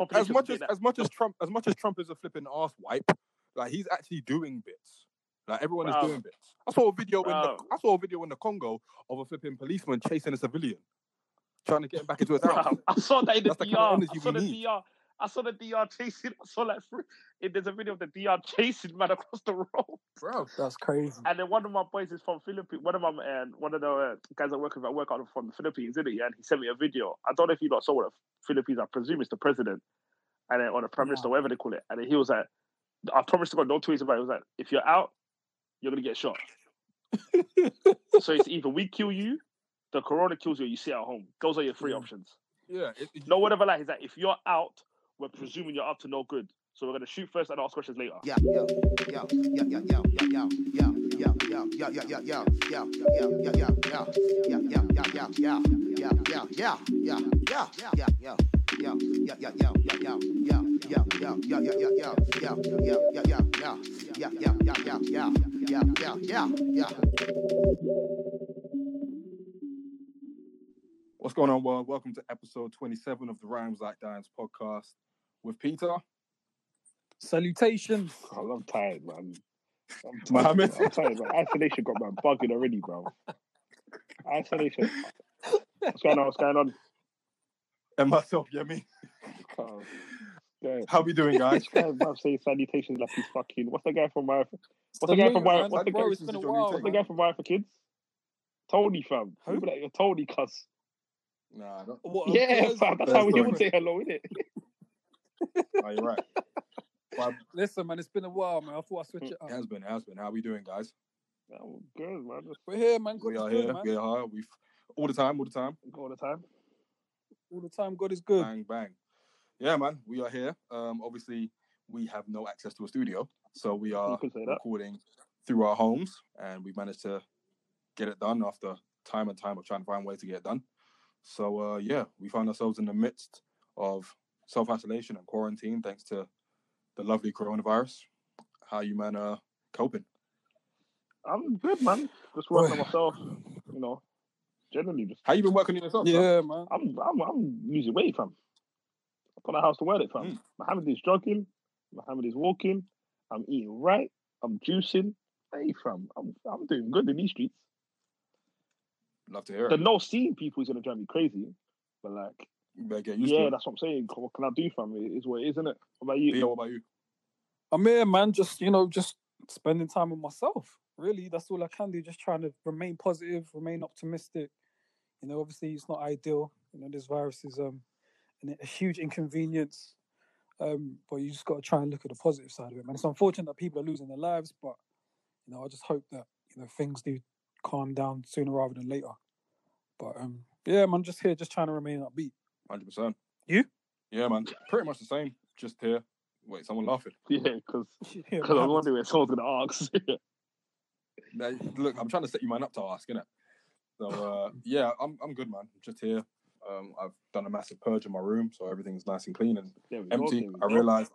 look, as much as Trump is a flipping ass wipe, like he's actually doing bits. Like everyone is doing bits. I saw a video in the Congo of a flipping policeman chasing a civilian, trying to get him back into his house. I saw that in the DR. There's a video of the DR chasing man across the road. Bro, that's crazy. And then one of my boys is from Philippines. One of the guys I work with at work out from the Philippines, isn't he? And he sent me a video. I don't know if you lot saw what the Philippines. I presume it's the president, and then, or the prime minister, whatever they call it. And then he was like, "I promise to God, no tweets about it." He was like, "If you're out, you're gonna get shot." So it's either we kill you, the corona kills you, or you sit at home. Those are your three options. Yeah. No, whatever. Like, is that if you're out, we're presuming you're up to no good, so we're gonna shoot first and ask questions later. Yeah, yeah, yeah, yeah, yeah, yeah, yeah, yeah, yeah, yeah, yeah, yeah, yeah, yeah, yeah, yeah, yeah, yeah, yeah, yeah, yeah, yeah, yeah, yeah, yeah, yeah, yeah, yeah. Yeah, yeah, yeah, yeah, yeah, yeah, yeah, yeah, yeah, yeah, yeah, yeah, yeah, yeah, yeah, yeah, yeah, yeah, yeah, yeah, yeah, yeah. What's going on, world? Welcome to episode 27 of the Rhymes Like Dimes podcast with Peter. Salutations. Oh, I'm tired, man. Mohammed. I'm tired, man. Isolation got my bugging already, bro. Isolation. What's going on? What's going on? And myself, Yemi. Oh, how we doing, guys? I'm saying salutations like he's fucking. What's the guy from my? What's the guy from Wire for Kids? Tony, fam. Who? Like your Tony, cuss. Nah. Fam. That's how we would say hello, innit? Oh, you're right. But, listen, man. It's been a while, man. I thought I'd switch it up. It has been. How we doing, guys? Oh, good, man. We're here, man. We are here. We all the time. All the time, God is good. Bang, bang. Yeah, man, we are here. Obviously, we have no access to a studio, so we are recording through our homes, and we managed to get it done after time and time of trying to find ways to get it done. So, yeah, we found ourselves in the midst of self-isolation and quarantine, thanks to the lovely coronavirus. How you, man, coping? I'm good, man. Just working on myself, you know. Generally, just how you been working on yourself? Yeah, fam? Man. I'm losing weight, fam. I've got a house to wear it, fam. Mohammed is jogging. Mohammed is walking. I'm eating right. I'm juicing. Hey, fam, I'm doing good in these streets. Love to hear it. The no seeing people is gonna drive me crazy, but like, you better get used to it. That's what I'm saying. What can I do, fam? It is what it is, isn't it? What about you? Yeah, what about you? I'm here, man. Just spending time with myself. Really, that's all I can do. Just trying to remain positive, remain optimistic. You know, obviously it's not ideal. You know, this virus is a huge inconvenience. But you just got to try and look at the positive side of it, man. It's unfortunate that people are losing their lives, but you know, I just hope that you know things do calm down sooner rather than later. But yeah, man, just here, just trying to remain upbeat. 100%. You? Yeah, man. Pretty much the same. Just here. Wait, someone laughing? Yeah, because I was wondering if someone's gonna ask. Now, look, I'm trying to set you man up to ask, innit? So, yeah, I'm good, man. I'm just here. I've done a massive purge in my room, so everything's nice and clean and empty. I realised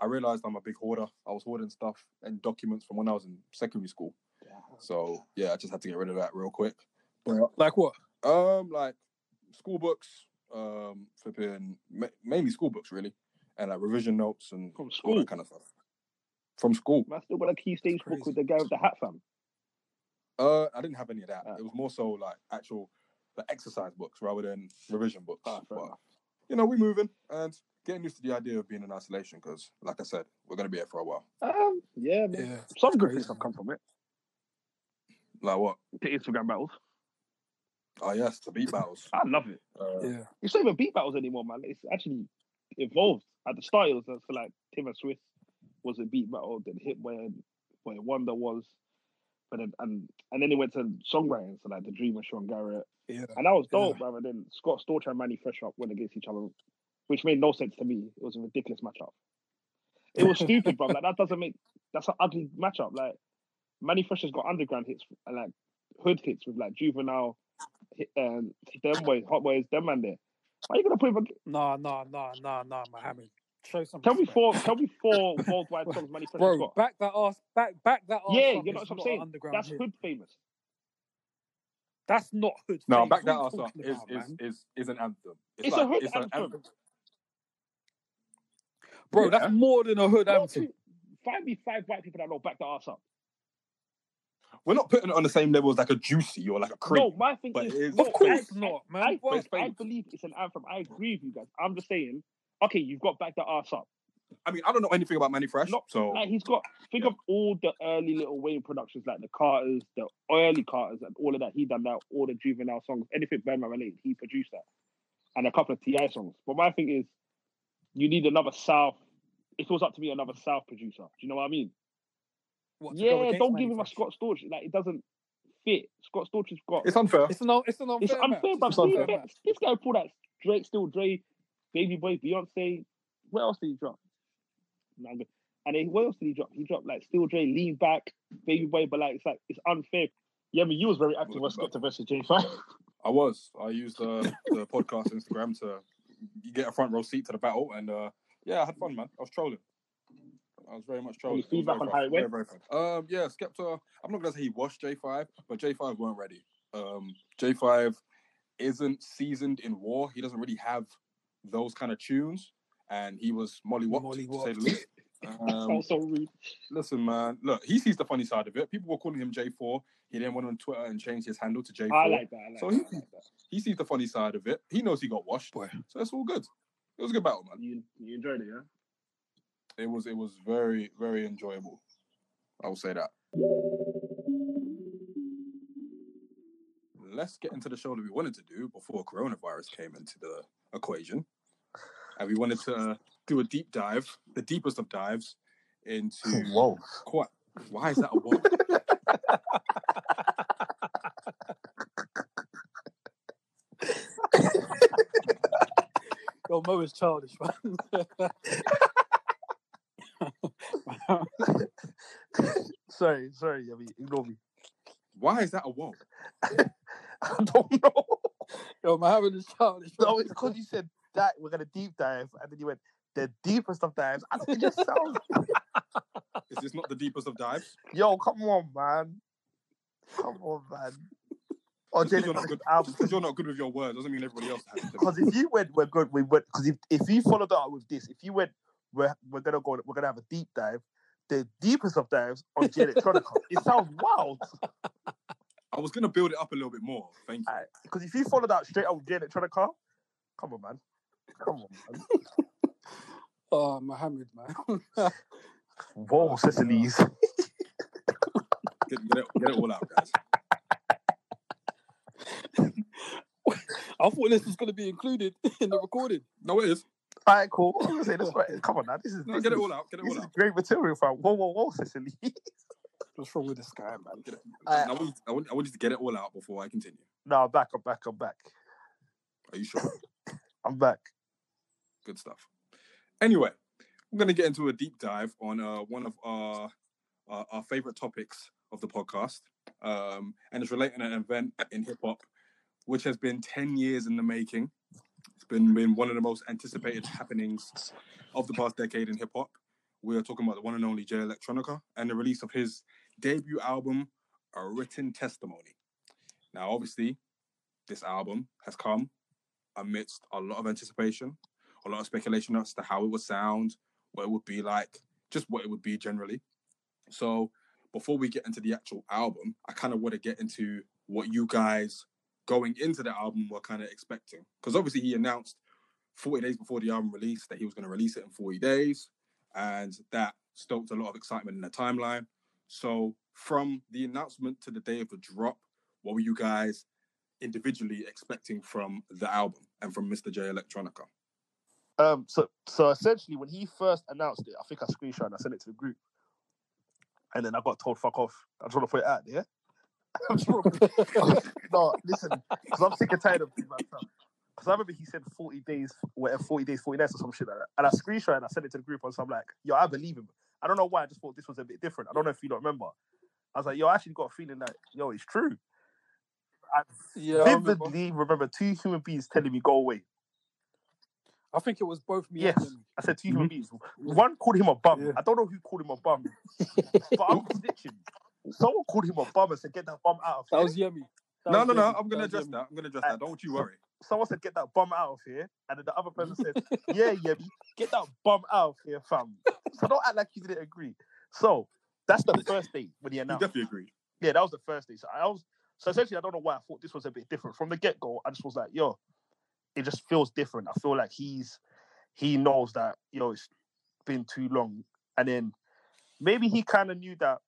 I'm a big hoarder. I was hoarding stuff and documents from when I was in secondary school. Yeah. So, yeah, I just had to get rid of that real quick. But, like what? Like school books, flipping, mainly school books, really, and like revision notes and all that kind of stuff. From school. I still got a key stage book with the guy with the hat, fam. I didn't have any of that. It was more so like actual exercise books rather than revision books. But, you know, we're moving and getting used to the idea of being in isolation because, like I said, we're going to be here for a while. Yeah, man. Yeah. Some good things have come from it. Like what? The Instagram battles. Oh, yes, the beat battles. I love it. Yeah. It's not even beat battles anymore, man. It's actually evolved. At the start, it was like Tim and Swizz was a beat battle, then Hit-Boy and Wonder was. But then, and then it went to songwriting, so like The Dream and Shango. Yeah. And that was dope, man. And then Scott Storch and Manny Fresh Up went against each other, which made no sense to me. It was a ridiculous matchup. It was stupid, bro. Like that's an ugly matchup. Like Manny Fresh has got underground hits and like hood hits with like Juvenile, them boys, Hot Boys, them man there. Why are you gonna put him against? No, Mohammed. Tell me four worldwide songs Manny Fresh has got. Back that ass. Yeah, you know what I'm saying. That's hood famous. That's not hood. No, famous. Back that ass up is an anthem. It's like, a hood anthem. Bro, that's more than a hood anthem. Find me five white people that know back their ass up. We're not putting it on the same level as like a Juicy or like a Creep. No, my thing is... Of course not, man. I believe it's an anthem. I agree with you guys. I'm just saying, okay, you've got back their ass up. I mean, I don't know anything about Manny Fresh, so... Like, he's got... Think of all the early Little Wayne productions, like the Carters, the early Carters, and all of that. He done that, all the Juvenile songs, anything Birdman related, he produced that. And a couple of T.I. songs. But my thing is, you need another South... It was up to me, another South producer. Do you know what I mean? What, yeah, don't give him a Scott Storch. Like, it doesn't fit. Scott Storch has got... It's unfair. It's unfair. This guy pulled out Drake, Still Dre, Baby Boy, Beyonce. What else did he drop? And then what else did he drop? He dropped like Still Dre, Lean Back, Baby Boy, but like it's unfair. Yeah, but you was very active on Scott versus J5. I was. I used the podcast Instagram to get a front row seat to the battle, and yeah, I had fun, man. I was trolling. I was very much trolling. Any feedback on how it went? Very, very fun. Yeah, Skepta. I'm not gonna say he washed J5, but J5 weren't ready. J5 isn't seasoned in war. He doesn't really have those kind of tunes. And he was mollywopped, to say the least. So rude. Listen, man, look, he sees the funny side of it. People were calling him J4. He then went on Twitter and changed his handle to J4. I like that. He sees the funny side of it. He knows he got washed. Boy. So it's all good. It was a good battle, man. You enjoyed it, yeah? It was very, very enjoyable. I will say that. Let's get into the show that we wanted to do before coronavirus came into the equation. And we wanted to do a deep dive, the deepest of dives, into... Whoa. Why is that a whoa? Yo, Mo is childish, man. sorry, I mean, ignore me. Why is that a whoa? I don't know. Yo, my habit is childish. No, it's because you said... that we're gonna deep dive, and then you went the deepest of dives. I think it just sounds. Is this not the deepest of dives? Yo, come on, man. Oh, because you're not good with your words doesn't mean everybody else has. Because if you went, we're good. We went because if you followed that up with this, if you went, we're gonna have a deep dive, the deepest of dives on Jay Electronica. It sounds wild. I was gonna build it up a little bit more. Thank you. Because if you followed out straight up with Jay Electronica, come on, man. Oh, Mohammed, man. Whoa, Siciles. get it all out, guys. I thought this was going to be included in the recording. No, it is. All right, cool. Come on, man. Get it all out. Great material for whoa, Siciles. What's wrong with this guy, man? I want you to get it all out before I continue. No, I'm back. Are you sure? I'm back. Good stuff. Anyway, we're going to get into a deep dive on one of our favorite topics of the podcast, and it's relating an event in hip hop which has been 10 years in the making. It's been one of the most anticipated happenings of the past decade in hip hop. We are talking about the one and only Jay Electronica and the release of his debut album, A Written Testimony. Now, obviously, this album has come amidst a lot of anticipation, a lot of speculation as to how it would sound, what it would be like, just what it would be generally. So before we get into the actual album, I kind of want to get into what you guys going into the album were kind of expecting. Because obviously he announced 40 days before the album release that he was going to release it in 40 days. And that stoked a lot of excitement in the timeline. So from the announcement to the day of the drop, what were you guys individually expecting from the album and from Mr. Jay Electronica? So essentially, when he first announced it, I think I screenshot and I sent it to the group, and then I got told fuck off. I'm trying to put it out there. No, listen, because I'm sick and tired of being myself. Because I remember he said 40 days, 40 nights or some shit like that, and I screenshot and I sent it to the group, and so I'm like, yo, I believe him. I don't know why. I just thought this was a bit different. I don't know if you don't remember. I was like, yo, I actually got a feeling that yo, it's true. I vividly remember two human beings telling me go away. I think it was both me. Yes, and I said two human beings. One called him a bum. Yeah. I don't know who called him a bum, but I'm snitching. Someone called him a bum and said, "Get that bum out of here." That was Yemi. I'm gonna address that. Don't you worry. someone said, "Get that bum out of here," and then the other person said, "Yeah, yeah, get that bum out of here, fam." So don't act like you didn't agree. So that's the first date when he announced. You definitely agreed. Yeah, that was the first date. So essentially, I don't know why I thought this was a bit different from the get go. I just was like, yo, it just feels different. I feel like he knows that, you know, it's been too long, and then maybe he kind of knew that.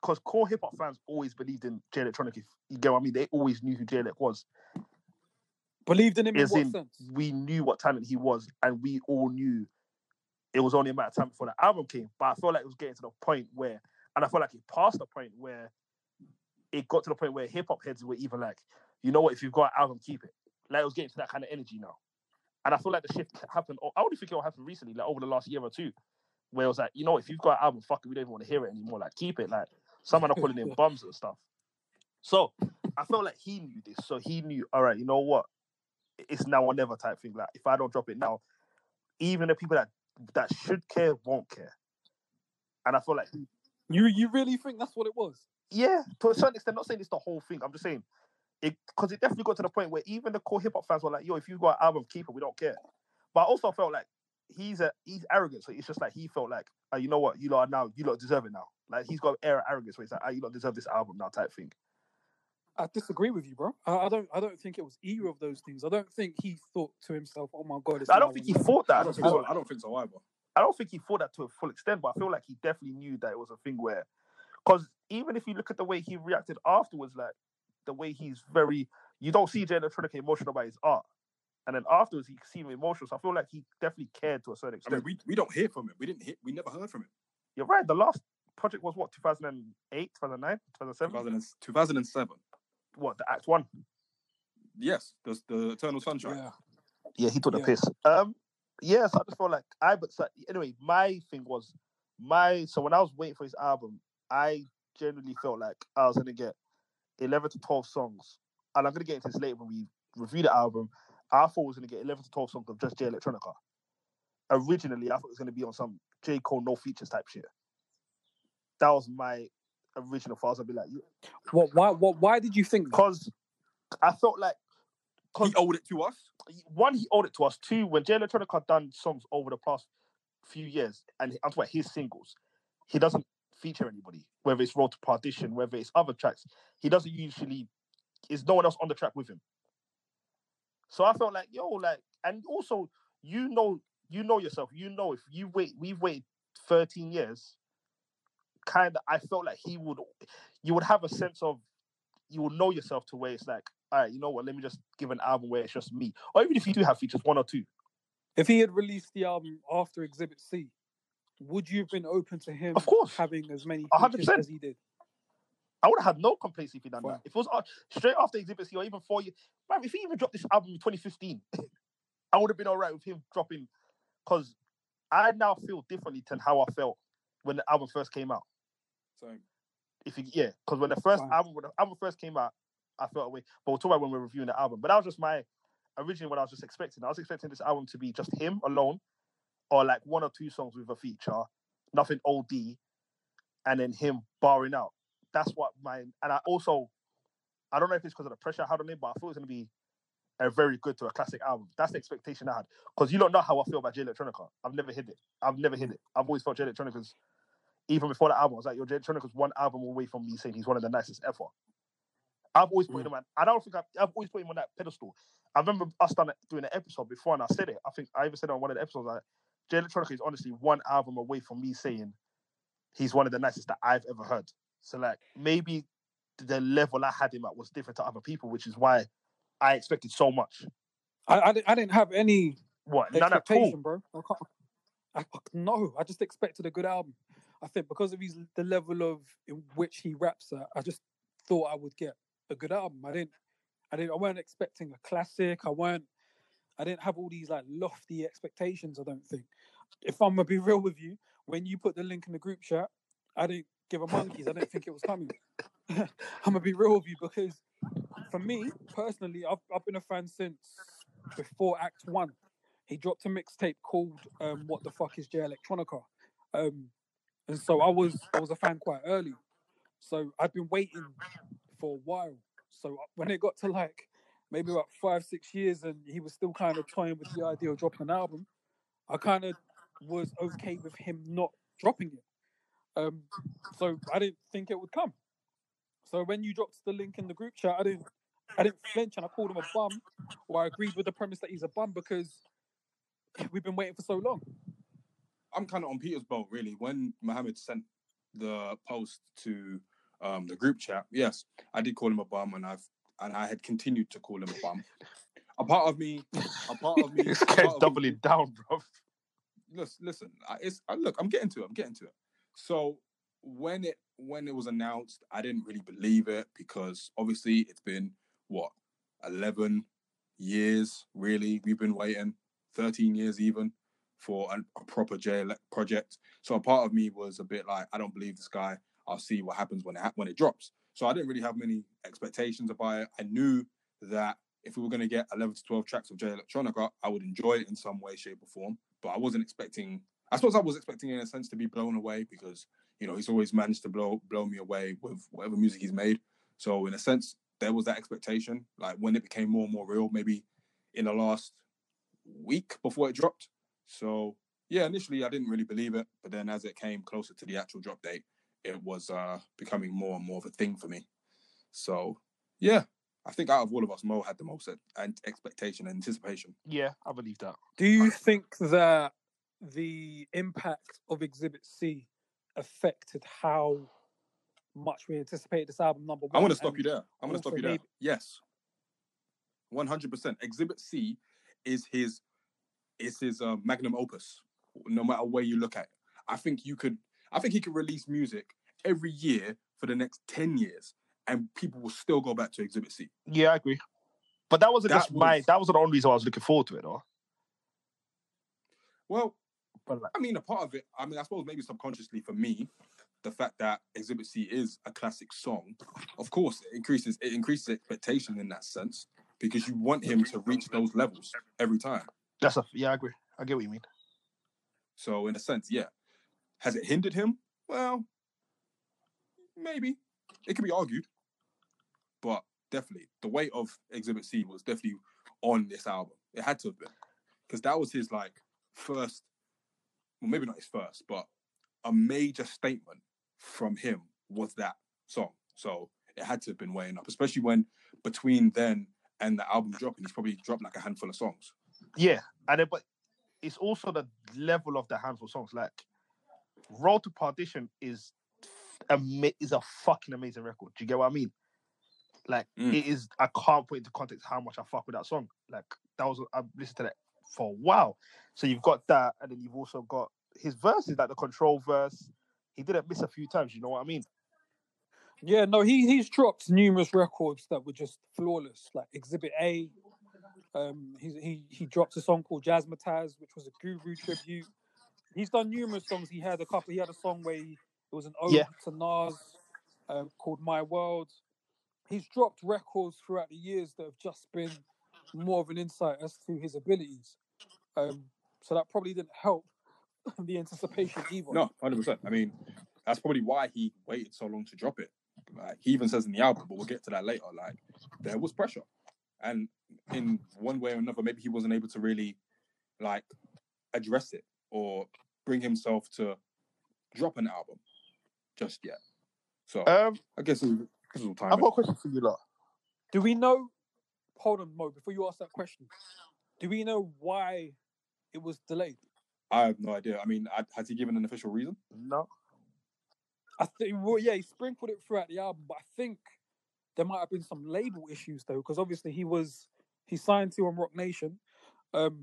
Because core hip hop fans always believed in Jay Electronica, if you get what I mean. They always knew who Jay Elec was. Believed in him as in what sense? We knew what talent he was, and we all knew it was only a matter of time before the album came. But I felt like it was getting to the point where, and I felt like it passed the point where it got to the point where hip hop heads were even like, you know what, if you've got an album, keep it. Like, it was getting to that kind of energy now. And I feel like the shift happened, I only think it will happen recently, like over the last year or two, where it was like, you know, if you've got an album, fuck it, we don't even want to hear it anymore. Like, keep it. Like, someone are calling him bums and stuff. So I felt like he knew this. So he knew, all right, you know what? It's now or never type thing. Like, if I don't drop it now, even the people that should care won't care. And I feel like... You really think that's what it was? Yeah, to a certain extent. I'm not saying it's the whole thing. I'm just saying, because it definitely got to the point where even the core hip-hop fans were like, yo, if you've got an album, keep it, we don't care. But I also felt like he's arrogant. So it's just like he felt like, oh, you know what? You lot deserve it now. Like, he's got an air of arrogance where he's like, oh, you lot deserve this album now type thing. I disagree with you, bro. I don't think it was either of those things. I don't think he thought to himself, oh my God. I don't think he thought that. I don't think so either. I don't think he thought that to a full extent, but I feel like he definitely knew that it was a thing where, because even if you look at the way he reacted afterwards, like the way he's very, you don't see Jay Electronica emotional about his art. And then afterwards, he seemed emotional. So I feel like he definitely cared to a certain extent. I mean, we don't hear from him. We never heard from him. You're right. The last project was what, 2008, 2009, 2007? 2007. What, the Act One? Yes, the Eternal Sunshine. Yeah, he took the piss. So I just felt like anyway, my thing was so when I was waiting for his album, I generally felt like I was gonna get 11 to 12 songs, and I'm gonna get into this later when we review the album. I thought I was going to get 11 to 12 songs of just Jay Electronica. Originally, I thought it was going to be on some J. Cole no features type shit. That was my original thought. I'd be like, yeah. Why did you think that? Because I felt like... He owed it to us? One, he owed it to us. Two, when Jay Electronica done songs over the past few years, and I'm talking about his singles, he doesn't feature anybody, whether it's Road to Perdition, whether it's other tracks. He doesn't usually... There's no one else on the track with him. So I felt like, yo, like, and also, you know yourself, if you wait, we've waited 13 years, kind of, I felt like you would have a sense of, you will know yourself to where it's like, all right, you know what, let me just give an album where it's just me. Or even if you do have features, one or two. If he had released the album after Exhibit C, would you have been open to him having as many features 100%. As he did? I would have had no complaints if he done that. If it was straight after Exhibit C or even 4 years, man, if he even dropped this album in 2015, I would have been all right with him dropping, because I now feel differently than how I felt when the album first came out. Same. Because when the album first came out, I felt away. But we'll talk about when we're reviewing the album. But that was just originally what I was just expecting. I was expecting this album to be just him alone, or like one or two songs with a feature, nothing OD, and then him barring out. That's what I don't know if it's because of the pressure I had on him, but I thought it was going to be a very good to a classic album. That's the expectation I had. Because you don't know how I feel about Jay Electronica. I've never hid it. I've always felt Jay Electronica's, even before the album, I was like, yo, Jay Electronica's one album away from me saying he's one of the nicest ever. I've always put him on, I don't think I've always put him on that pedestal. I remember us doing an episode before, and I said it. I think I even said it on one of the episodes, like, Jay Electronica is honestly one album away from me saying he's one of the nicest that I've ever heard. So, like, maybe the level I had him at was different to other people, which is why I expected so much. I didn't have any expectation, bro. I just expected a good album. I think because of the level of in which he raps at, I just thought I would get a good album. I weren't expecting a classic. I didn't have all these, like, lofty expectations, I don't think. If I'm going to be real with you, when you put the link in the group chat, I didn't give a monkeys. I didn't think it was coming. I'm gonna be real with you, because for me personally, I've been a fan since before Act One. He dropped a mixtape called "What the Fuck Is Jay Electronica," and so I was a fan quite early. So I've been waiting for a while. So when it got to like maybe about 5-6 years, and he was still kind of toying with the idea of dropping an album, I kind of was okay with him not dropping it. So I didn't think it would come. So when you dropped the link in the group chat, I didn't flinch, and I called him a bum, or I agreed with the premise that he's a bum because we've been waiting for so long. I'm kind of on Peter's boat, really. When Mohammed sent the post to the group chat, yes, I did call him a bum, and I had continued to call him a bum. A part of me... This guy's doubling down, bro. Listen, I'm getting to it. So when it was announced, I didn't really believe it because obviously it's been, 11 years, really? We've been waiting, 13 years even, for a proper Jay Elec project. So a part of me was a bit like, I don't believe this guy. I'll see what happens when it drops. So I didn't really have many expectations about it. I knew that if we were going to get 11 to 12 tracks of Jay Electronica, I would enjoy it in some way, shape or form. But I wasn't expecting... I suppose I was expecting, in a sense, to be blown away because, he's always managed to blow me away with whatever music he's made. So, in a sense, there was that expectation. Like, when it became more and more real, maybe in the last week before it dropped. So, yeah, initially I didn't really believe it. But then as it came closer to the actual drop date, it was becoming more and more of a thing for me. So, yeah. I think out of all of us, Mo had the most expectation and anticipation. Yeah, I believe that. Do you think that the impact of Exhibit C affected how much we anticipated this album, number one? I'm going to stop you there. Yes. 100%. Exhibit C is his magnum opus, no matter where you look at it. I think he could release music every year for the next 10 years. And people will still go back to Exhibit C. Yeah, I agree. But that wasn't the only reason I was looking forward to it, though. Well, a part of it, I suppose maybe subconsciously for me, the fact that Exhibit C is a classic song, of course, it increases expectation in that sense because you want him to reach those levels every time. Yeah, I agree. I get what you mean. So in a sense, yeah. Has it hindered him? Well, maybe. It could be argued. But definitely, the weight of Exhibit C was definitely on this album. It had to have been. Because that was his, first... Well, maybe not his first, but a major statement from him was that song. So it had to have been weighing up, especially when between then and the album dropping, he's probably dropped, a handful of songs. Yeah. But it's also the level of the handful of songs. Road to Perdition is a fucking amazing record. Do you get what I mean? It is. I can't put into context how much I fuck with that song. I've listened to that for a while. So you've got that, and then you've also got his verses, the Control verse. He didn't miss a few times. You know what I mean? Yeah. No. He's dropped numerous records that were just flawless, like Exhibit A. He dropped a song called Jazzmatazz, which was a Guru tribute. He's done numerous songs. He had a song where it was an ode to Nas called My World. He's dropped records throughout the years that have just been more of an insight as to his abilities. So that probably didn't help the anticipation either. No, 100%. That's probably why he waited so long to drop it. He even says in the album, but we'll get to that later, there was pressure. And in one way or another, maybe he wasn't able to really, address it or bring himself to drop an album. Just yet. So, I guess it's all time. I've got a question for you lot. Do we know... Hold on, Mo, before you ask that question. Do we know why it was delayed? I have no idea. Has he given an official reason? No. He sprinkled it throughout the album, but I think there might have been some label issues, though, because obviously he signed to on Roc Nation, and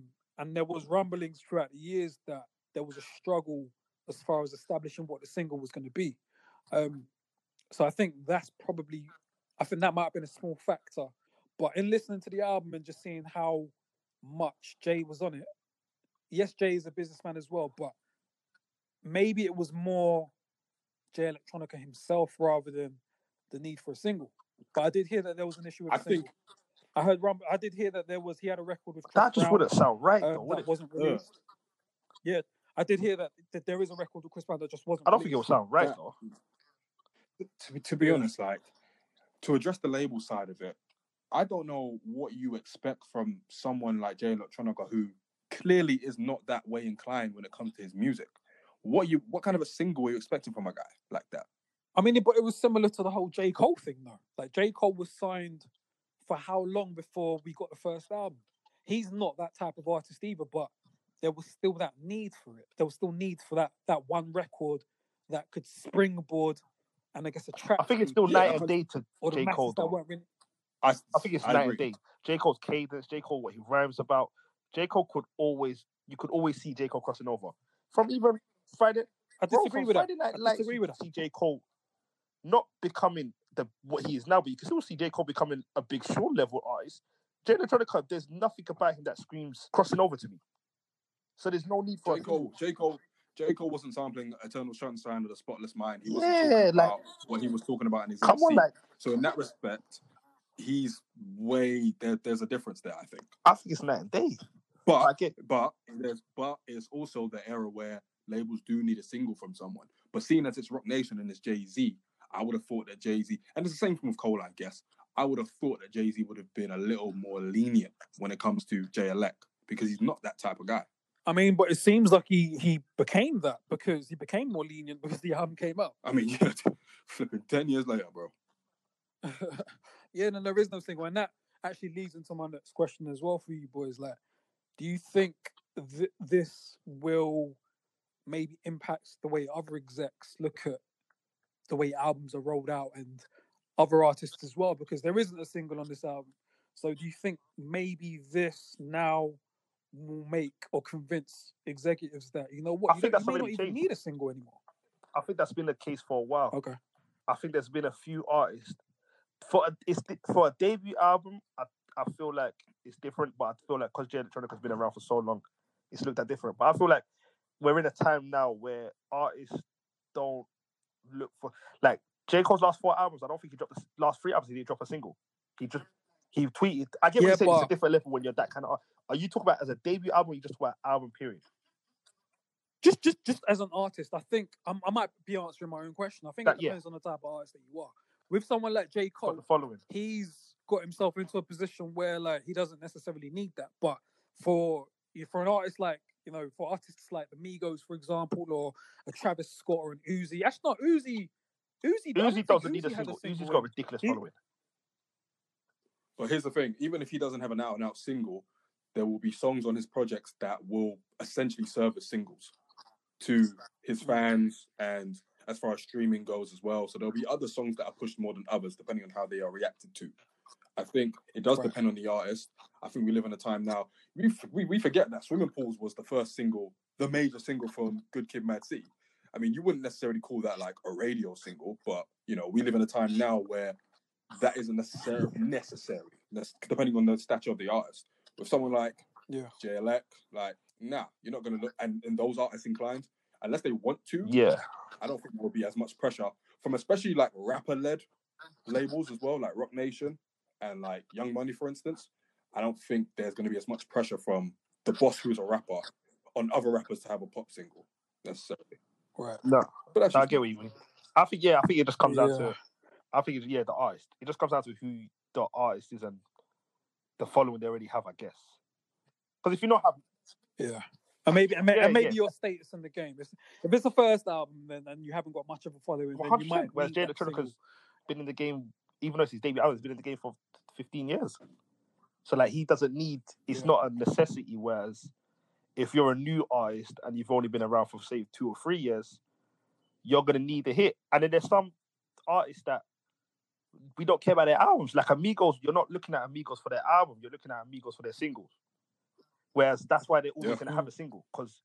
there was rumblings throughout the years that there was a struggle as far as establishing what the single was going to be. So I think that might have been a small factor. But in listening to the album and just seeing how much Jay was on it, yes, Jay is a businessman as well, but maybe it was more Jay Electronica himself rather than the need for a single. But I did hear that there was an issue with the single. I did hear that he had a record with Chris Brown. That just wouldn't sound right, though. That wasn't released. Yeah, I did hear that there is a record with Chris Brown that just wasn't released. I don't think it would sound right, though. To be honest, to address the label side of it, I don't know what you expect from someone like Jay Electronica, who clearly is not that way inclined when it comes to his music. What kind of a single are you expecting from a guy like that? I mean, but it was similar to the whole J. Cole thing, though. Like, J. Cole was signed for how long before we got the first album? He's not that type of artist either, but there was still that need for it. There was still need for that one record that could springboard and, I guess, attract. I think it's still night and day to J. Cole, though. I think it's night and day. J. Cole's cadence, J. Cole, what he rhymes about. J. Cole you could always see J. Cole crossing over. From even Friday... I disagree with that. I disagree with that. See J. Cole not becoming what he is now, but you can still see J. Cole becoming a Big Sean level artist. Jay Electronica, there's nothing about him that screams crossing over to me. So there's no need for J. Cole wasn't sampling Eternal Sunshine with a Spotless Mind. He wasn't talking about what he was talking about in his MC. So in that respect, he's way there's a difference there, I think. I think it's night and day. But it's also the era where labels do need a single from someone. But seeing as it's Roc Nation and it's Jay-Z, I would have thought that Jay-Z, and it's the same thing with Cole, I guess, I would have thought that Jay-Z would have been a little more lenient when it comes to Jay-Elec, because he's not that type of guy. I mean, but it seems like he became that, because he became more lenient because the album came out. I mean, yeah, flipping 10 years later, bro. Yeah, no, there is no single. And that actually leads into my next question as well for you boys. Like, do you think this will... maybe impacts the way other execs look at the way albums are rolled out and other artists as well, because there isn't a single on this album. So do you think maybe this now will make or convince executives that, you know what, you may not even need a single anymore? I think that's been the case for a while. Okay. I think there's been a few artists. For a debut album, I feel like it's different, but I feel like because Jay Electronica has been around for so long, it's looked at different. But I feel like we're in a time now where artists don't look for... Like, J. Cole's last 4 albums, I don't think he dropped... The last 3 albums, he didn't drop a single. He tweeted... I get what you're saying, it's a different level when you're that kind of artist. Are you talking about as a debut album, or you just about album period? Just as an artist, I think... I might be answering my own question. I think it depends on the type of artist that you are. With someone like J. Cole, he's got himself into a position where, like, he doesn't necessarily need that. But for an artist like... You know, for artists like the Migos, for example, or a Travis Scott or an Uzi. That's not Uzi. Uzi doesn't need a single. Uzi's got a ridiculous following. But here's the thing. Even if he doesn't have an out-and-out single, there will be songs on his projects that will essentially serve as singles to his fans and as far as streaming goes as well. So there'll be other songs that are pushed more than others, depending on how they are reacted to. I think it does depend on the artist. I think we live in a time now. We forget that Swimming Pools was the first single, the major single from Good Kid, Mad City. I mean, you wouldn't necessarily call that like a radio single, but, you know, we live in a time now where that isn't necessarily necessary. That's depending on the stature of the artist. With someone like Jay-Elec, like, nah, you're not going to look... And those artists inclined, unless they want to, I don't think there will be as much pressure from especially like rapper-led labels as well, like Roc Nation. And like Young Money, for instance, I don't think there's going to be as much pressure from the boss who's a rapper on other rappers to have a pop single necessarily. Right? No, but that's I get what you mean. I think it just comes down to, the artist. It just comes down to who the artist is and the following they already have, I guess. Because if you not have, and maybe your status in the game. If it's the first album, then and you haven't got much of a following, then you might. Whereas Jay Electronica's been in the game. Even though it's his debut album, he's been in the game for 15 years. So, like, he doesn't need... It's not a necessity, whereas if you're a new artist and you've only been around for, say, 2 or 3 years, you're going to need a hit. And then there's some artists that we don't care about their albums. Like, Amigos, you're not looking at Amigos for their album. You're looking at Amigos for their singles. Whereas that's why they're always going to have a single, because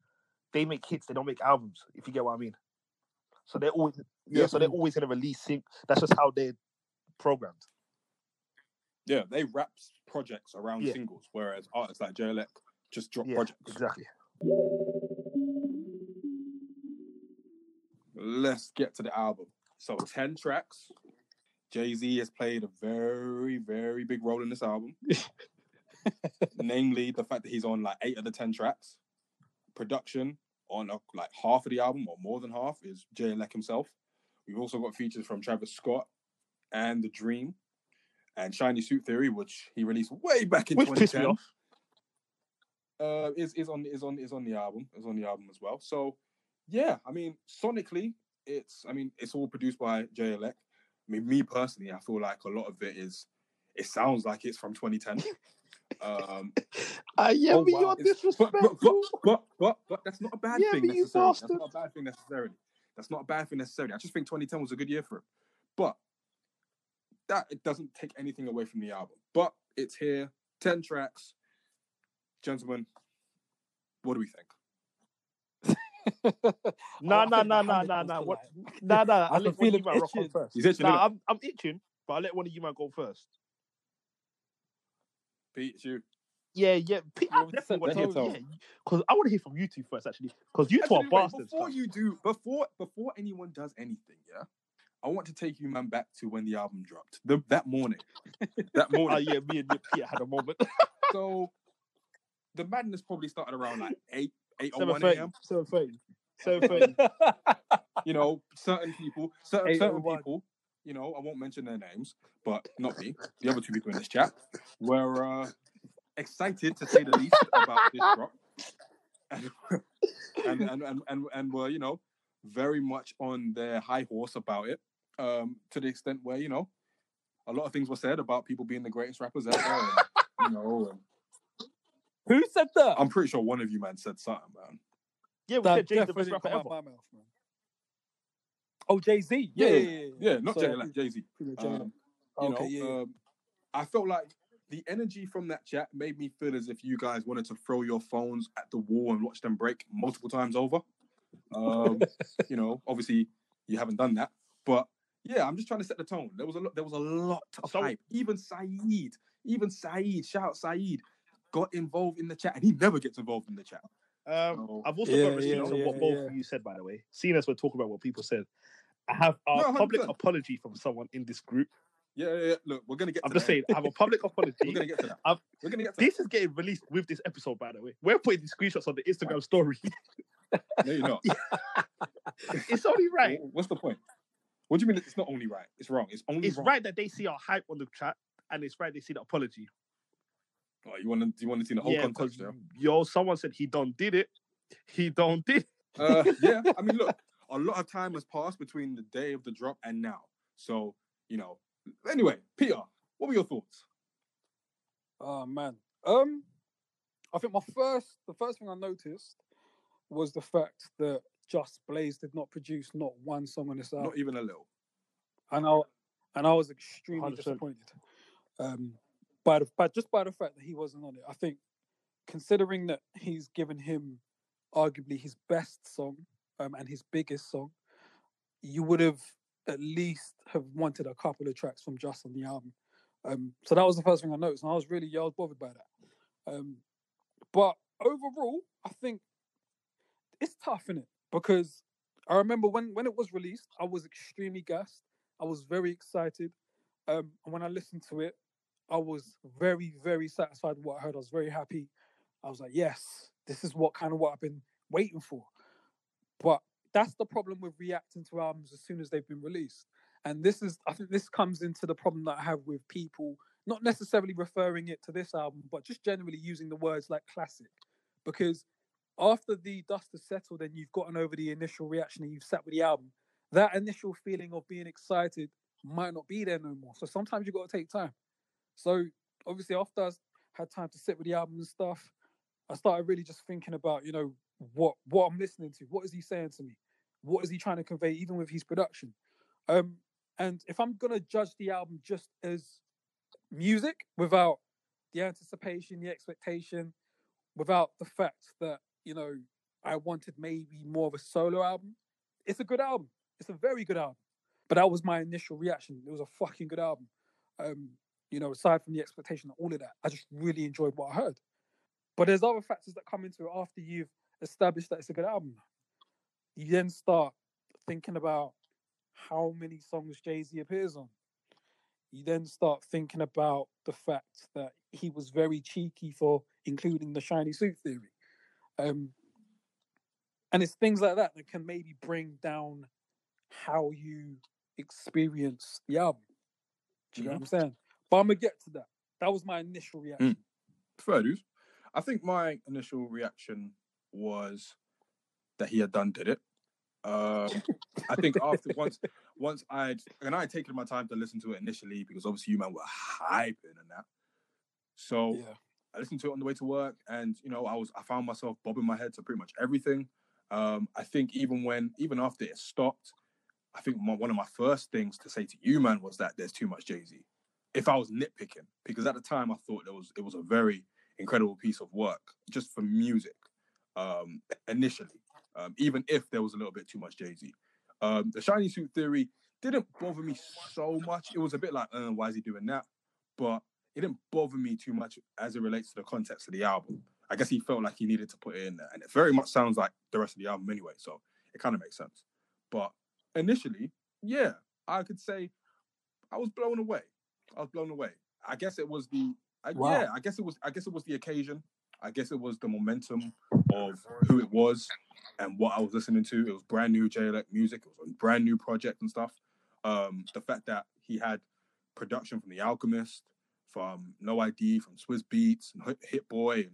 they make hits, they don't make albums, if you get what I mean. So they're always... So they're always going to release singles. That's just how they're... programmed. Yeah, they wrap projects around singles, whereas artists like Jay-Elec just drop projects. Exactly. Let's get to the album. So 10 tracks. Jay-Z has played a very, very big role in this album. Namely, the fact that he's on like 8 of the 10 tracks. Production on like half of the album, or more than half, is Jay-Elec himself. We've also got features from Travis Scott and The Dream. and Shiny Suit Theory, which he released way back in 2010. Is on the album. It's on the album as well. So yeah, I mean, sonically, it's all produced by Jay Elec. I mean, me personally, I feel like a lot of it is. It sounds like it's from 2010. You're disrespectful. But that's not a bad thing necessarily. That's not a bad thing necessarily. I just think 2010 was a good year for it. But that it doesn't take anything away from the album. But it's here, 10 tracks. Gentlemen, what do we think? No. I'll let one of you man rock on first. I'm itching, but I'll let one of you man go first. Pete, it's you. Yeah. Pete, because I want to hear from you two first, actually. Because you two are bastards. Before anyone does anything, yeah? I want to take you, man, back to when the album dropped. That morning. Me and Pete had a moment. So, the madness probably started around like 8 or 1 a.m. 7:30. You know, certain people, you know, I won't mention their names, but not me. The other two people in this chat were excited, to say the least, about this drop. And were, you know, very much on their high horse about it, to the extent where, you know, a lot of things were said about people being the greatest rappers ever. And, you know, who said that? I'm pretty sure one of you, man, said something, man. Yeah, we said Jay's the best rapper ever. Oh, Jay-Z? Yeah. Not Jay, like Jay-Z. I felt like the energy from that chat made me feel as if you guys wanted to throw your phones at the wall and watch them break multiple times over. You know, obviously, you haven't done that. But, yeah, I'm just trying to set the tone. There was a lot of hype. Even Saeed, shout out Saeed, got involved in the chat, and he never gets involved in the chat. I've also got receipts on what both of you said, by the way. Seeing as we're talking about what people said, I have a public apology from someone in this group. Yeah. Look, we're going to get to that. I'm just saying, I have a public apology. We're going to get to that. This is getting released with this episode, by the way. We're putting these screenshots on the Instagram story. No, you're not. It's only right. What's the point? What do you mean it's not only right? It's wrong. It's right that they see our hype on the chat, and it's right they see the apology. Oh, you want to see the whole context? Yeah? Yo, someone said he done did it. Yeah, I mean, look, a lot of time has passed between the day of the drop and now. So, you know. Anyway, Peter, what were your thoughts? Oh, man. I think the first thing I noticed was the fact that Just Blaze did not produce not one song on this album. Not even a little. And I was extremely 100%. Disappointed. By the fact that he wasn't on it. I think, considering that he's given him arguably his best song and his biggest song, you would have at least have wanted a couple of tracks from Just on the album. So that was the first thing I noticed, and I was bothered by that. But overall, I think it's tough, innit? Because I remember when it was released, I was extremely gassed. I was very excited. And when I listened to it, I was very, very satisfied with what I heard. I was very happy. I was like, yes, this is what I've been waiting for. But that's the problem with reacting to albums as soon as they've been released. And I think this comes into the problem that I have with people, not necessarily referring it to this album, but just generally using the words like classic. Because after the dust has settled and you've gotten over the initial reaction and you've sat with the album, that initial feeling of being excited might not be there no more. So sometimes you've got to take time. So, obviously, after I had time to sit with the album and stuff, I started really just thinking about, you know, what I'm listening to. What is he saying to me? What is he trying to convey, even with his production? And if I'm going to judge the album just as music, without the anticipation, the expectation, without the fact that, you know, I wanted maybe more of a solo album, it's a good album. It's a very good album. But that was my initial reaction. It was a fucking good album. You know, aside from the expectation of all of that, I just really enjoyed what I heard. But there's other factors that come into it after you've established that it's a good album. You then start thinking about how many songs Jay-Z appears on. You then start thinking about the fact that he was very cheeky for including the Shiny Suit Theory. And it's things like that that can maybe bring down how you experience the album. Do you know what I'm saying? But I'm gonna get to that. That was my initial reaction. Fair dude. I think my initial reaction was that he had done did it. I think after once I'd taken my time to listen to it initially, because obviously you man were hyping and that. So yeah. I listened to it on the way to work, and you know, I found myself bobbing my head to pretty much everything. I think even after it stopped, I think one of my first things to say to you man was that there's too much Jay-Z. If I was nitpicking, because at the time I thought it was a very incredible piece of work just for music, initially. Even if there was a little bit too much Jay-Z. The Shiny Suit Theory didn't bother me so much. It was a bit like, why is he doing that? But it didn't bother me too much as it relates to the context of the album. I guess he felt like he needed to put it in there. And it very much sounds like the rest of the album anyway, so it kind of makes sense. But initially, yeah, I could say I was blown away. I guess it was I guess it was the occasion. I guess it was the momentum of who it was and what I was listening to. It was brand new J-Elec music. It was a brand new project and stuff. The fact that he had production from The Alchemist, from No ID, from Swizz Beatz, and Hit-Boy, and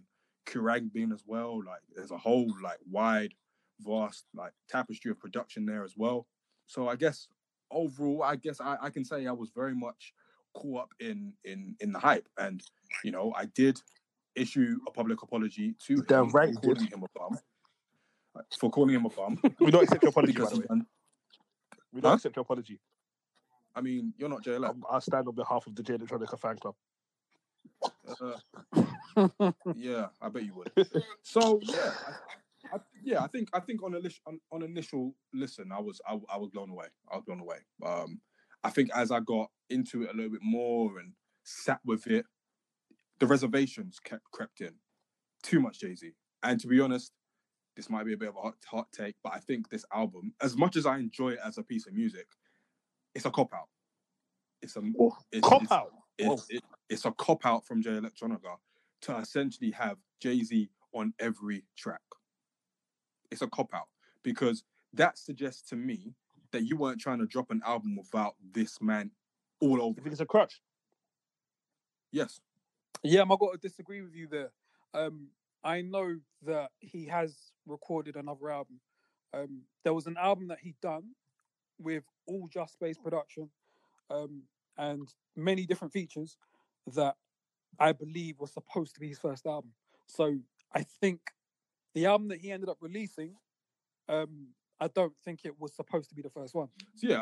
Kurang Bean as well. Like, there's a whole like wide, vast like tapestry of production there as well. So I guess overall, I can say I was very much caught up in the hype, and you know, I did issue a public apology to him for calling him a bum. We don't accept your apology, by the way. We don't accept your apology. I mean, you're not J-Elec. I stand on behalf of the Jay Electronica fan club. Yeah, I bet you would. So yeah, I think on initial listen, I was blown away. I think as I got into it a little bit more and sat with it, the reservations crept in. Too much Jay-Z. And to be honest, this might be a bit of a hot take, but I think this album, as much as I enjoy it as a piece of music, it's a cop-out. It's a cop-out from Jay Electronica to essentially have Jay-Z on every track. It's a cop-out, because that suggests to me that you weren't trying to drop an album without this man all over. I think it's a crutch. Yes. Yeah, I've got to disagree with you there. I know that he has recorded another album. There was an album that he done with all Just Blaze production and many different features that I believe was supposed to be his first album. So I think the album that he ended up releasing, I don't think it was supposed to be the first one. So yeah,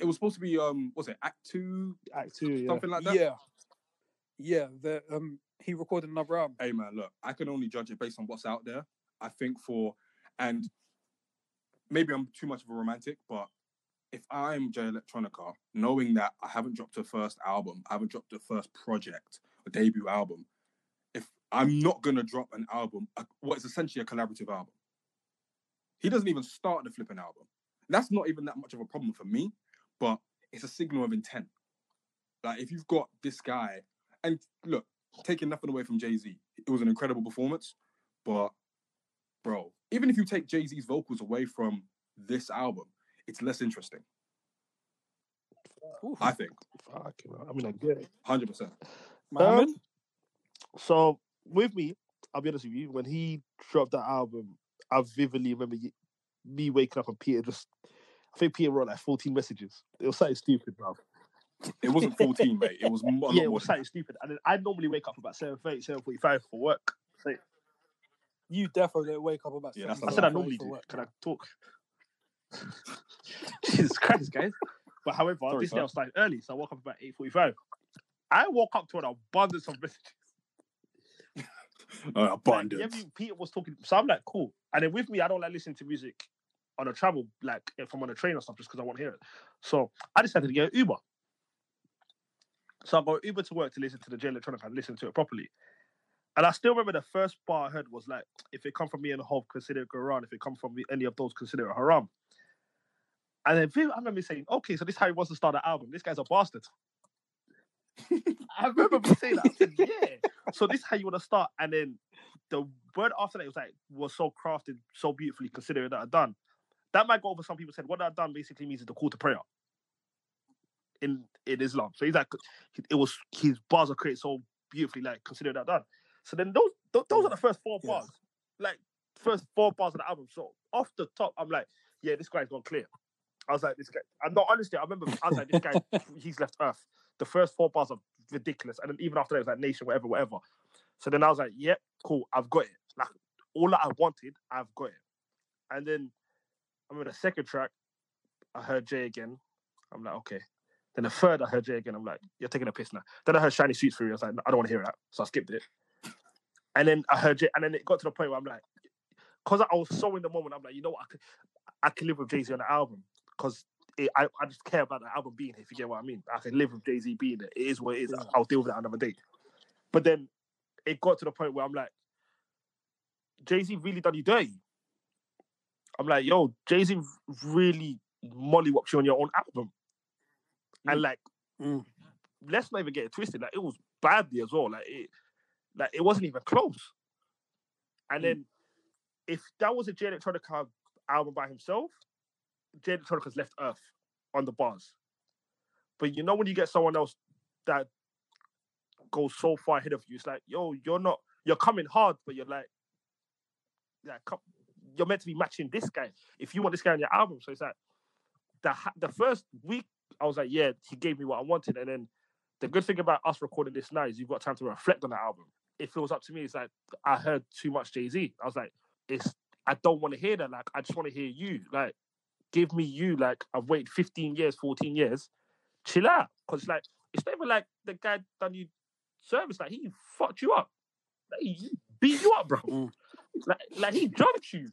it was supposed to be, was it Act 2? Act 2, something like that? Yeah. Yeah, he recorded another album. Hey man, look, I can only judge it based on what's out there. I think and maybe I'm too much of a romantic, but if I'm Jay Electronica, knowing that I haven't dropped the first album, I haven't dropped the first project, a debut album, if I'm not going to drop an album, what is essentially a collaborative album. He doesn't even start the flipping album. That's not even that much of a problem for me, but it's a signal of intent. Like, if you've got this guy... And look, taking nothing away from Jay-Z, it was an incredible performance. But, bro, even if you take Jay-Z's vocals away from this album, it's less interesting. Oof. I think. Fuck, I mean, I get it. 100%. So, with me, I'll be honest with you, when he dropped that album, I vividly remember me waking up and Peter I think Peter wrote like 14 messages. It was something stupid, bro. It wasn't 14, mate. It was it was slightly stupid. And then I normally wake up about 7:30, 7:45 for work. So, you definitely wake up about 7:30. I said I normally do. Work. Can I talk? Jesus Christ, guys! But however, this day I was starting early, so I woke up about 8:45. I woke up to an abundance of messages. Abundance. Like, Peter was talking, so I'm like, cool. And then with me, I don't like listening to music on a travel, like if I'm on a train or stuff, just because I want to hear it. So I decided to get an Uber. So I got Uber to work to listen to the Jay Electronica and listen to it properly. And I still remember the first bar I heard was like, if it come from me and Hov, consider it Quran. If it come from any of those, consider it Haram. And then I remember saying, okay, so this is how he wants to start the album. This guy's a bastard. I remember saying that. I said, yeah. So this is how you want to start. And then the word after that was so crafted, so beautifully, considering that I'd done. That might go over some people said, what I've done basically means it's the call to prayer. in Islam. So he's like, it was, his bars are created so beautifully, like, consider that done. So then those are the first four bars, like first four bars of the album. So off the top, I'm like, yeah, this guy's gone clear. I was like, this guy. And no, honestly, I remember I was like, this guy, he's left Earth. The first four bars are ridiculous, and then even after that, it was like Nation, whatever, whatever. So then I was like, yeah, cool, I've got it. Like all that I wanted, I've got it. And then I remember the second track, I heard Jay again. I'm like, okay. Then the third, I heard Jay again. I'm like, you're taking a piss now. Then I heard Shiny Suit Theory. I was like, no, I don't want to hear that. So I skipped it. And then I heard Jay, and then it got to the point where I'm like, because I was so in the moment, I'm like, you know what, I can live with Jay-Z on the album, because I just care about the album being here, if you get what I mean. I can live with Jay-Z being there. It is what it is. I'll deal with that another day. But then it got to the point where I'm like, Jay-Z really done you dirty. I'm like, yo, Jay-Z really mollywopped you on your own album. And like, let's not even get it twisted. Like, it was badly as well. Like it wasn't even close. And then if that was a Jay Electronica album by himself, Jay Electronica's left Earth on the bars. But you know when you get someone else that goes so far ahead of you, it's like, yo, you're coming hard, but you're like you're meant to be matching this guy if you want this guy on your album. So it's like, the first week, I was like, yeah, he gave me what I wanted. And then the good thing about us recording this now is you've got time to reflect on that album. If it was up to me, it's like, I heard too much Jay-Z. I was like, I don't want to hear that. Like, I just want to hear you. Like, give me you. Like, I've waited 15 years, 14 years. Chill out. Because, like, it's never like the guy done you service. Like, he fucked you up. Like, he beat you up, bro. Like he jumped you.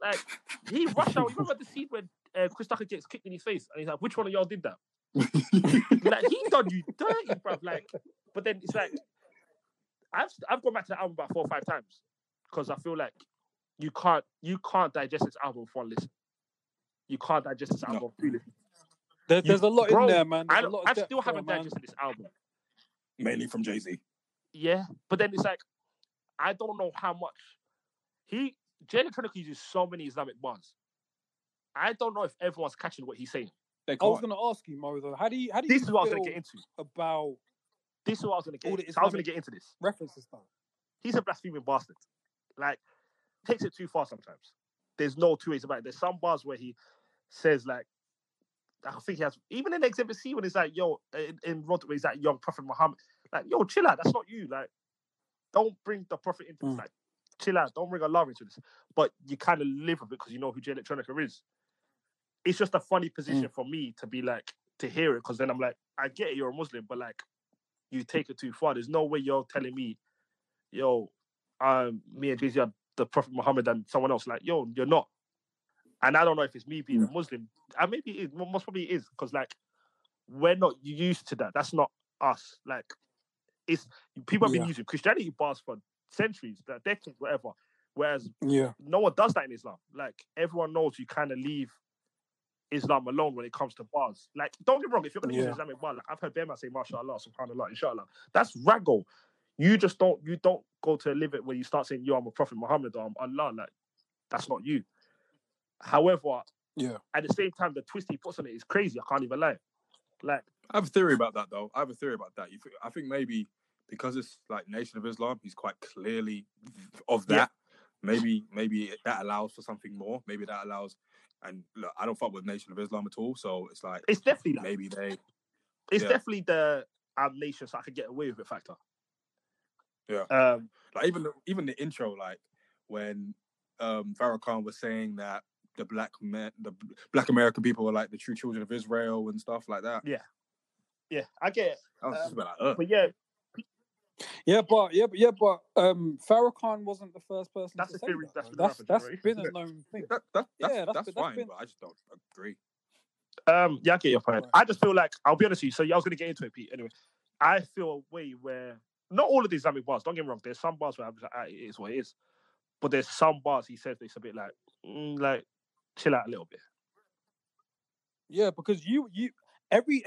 Like, he rushed out. You remember the scene when Chris Tucker gets kicked in his face? And he's like, which one of y'all did that? Like, he done you dirty, bro. Like, but then it's like, I've gone back to the album about 4 or 5 times. Because I feel like, you can't digest this album for one listen. You can't digest this album for two listens. There's a lot in there, man. I still haven't digested this album. Mainly from Jay-Z. Yeah, but then it's like, I don't know how much. Jay Electronica uses so many Islamic bars. I don't know if everyone's catching what he's saying. I was going to ask you, Mo, though. How do you This is what I was going to get into. This is what I was going to get into. I was going to get into this. References, though. He's a blaspheming bastard. Like, takes it too far sometimes. There's no two ways about it. There's some bars where he says, like, I think he has, even in Exhibit C, when it's like, yo, in Road to Perdition, that young Prophet Muhammad, like, yo, chill out, that's not you. Like, don't bring the Prophet into this. Like, chill out, don't bring Allah into this. But you kind of live with it because you know who Jay Electronica is. It's just a funny position for me to be like, to hear it, because then I'm like, I get it, you're a Muslim, but like, you take it too far. There's no way you're telling me, yo, me and Jay-Z are the Prophet Muhammad and someone else. Like, yo, you're not. And I don't know if it's me being a Muslim. And maybe it is. Most probably it is. Because, like, we're not used to that. That's not us. Like, it's people have been using Christianity bars for centuries, like decades, whatever. Whereas no one does that in Islam. Like, everyone knows you kind of leave Islam alone when it comes to bars. Like, don't get me wrong, if you're going to use Islamic bar, like, I've heard Bema say, mashallah, subhanallah, inshallah. That's raggle. You just don't go to a limit where you start saying, yo, I'm a Prophet Muhammad or I'm Allah. Like, that's not you. However, at the same time, the twist he puts on it is crazy. I can't even lie. Like, I have a theory about that, though. I think maybe because it's like Nation of Islam, he's quite clearly of that. Maybe that allows for something more. Maybe that allows... And look, I don't fuck with Nation of Islam at all, so it's like... It's definitely that. Maybe they... It's definitely the nation, so I could get away with it factor. Yeah, like even the intro, like when Farrakhan was saying that the Black American people were like the true children of Israel and stuff like that. Yeah, I get it. I was just about like, but but Farrakhan wasn't the first person. That's to say theory. That's been a known thing. That's fine, but I just don't agree. I get your point. Right. I just feel like I'll be honest with you. So I was going to get into it, Pete. Anyway, I feel a way where. Not all of the Islamic bars, don't get me wrong. There's some bars where I'm just like, it is what it is. But there's some bars he says it's a bit like, chill out a little bit. Yeah, because you every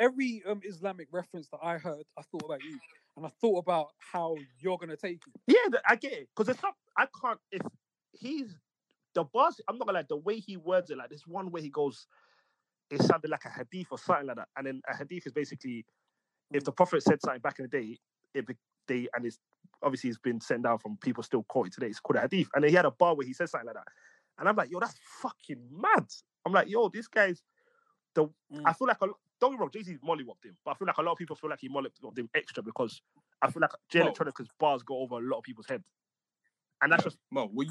Islamic reference that I heard, I thought about you. And I thought about how you're going to take it. Yeah, I get it. Because the bars, I'm not going to lie, the way he words it, like, there's one way he goes, it sounded like a hadith or something like that. And then a hadith is basically, if the Prophet said something back in the day, and it's obviously it's been sent down from people still quoting today, it's called a hadith. And then he had a bar where he said something like that. And I'm like, yo, that's fucking mad. I'm like, yo, this guy's I feel like, don't get me wrong, Jay-Z mollywopped him, but I feel like a lot of people feel like he mollywopped him extra, because I feel like Jay Electronica's bars go over a lot of people's heads. And that's just... Mo, were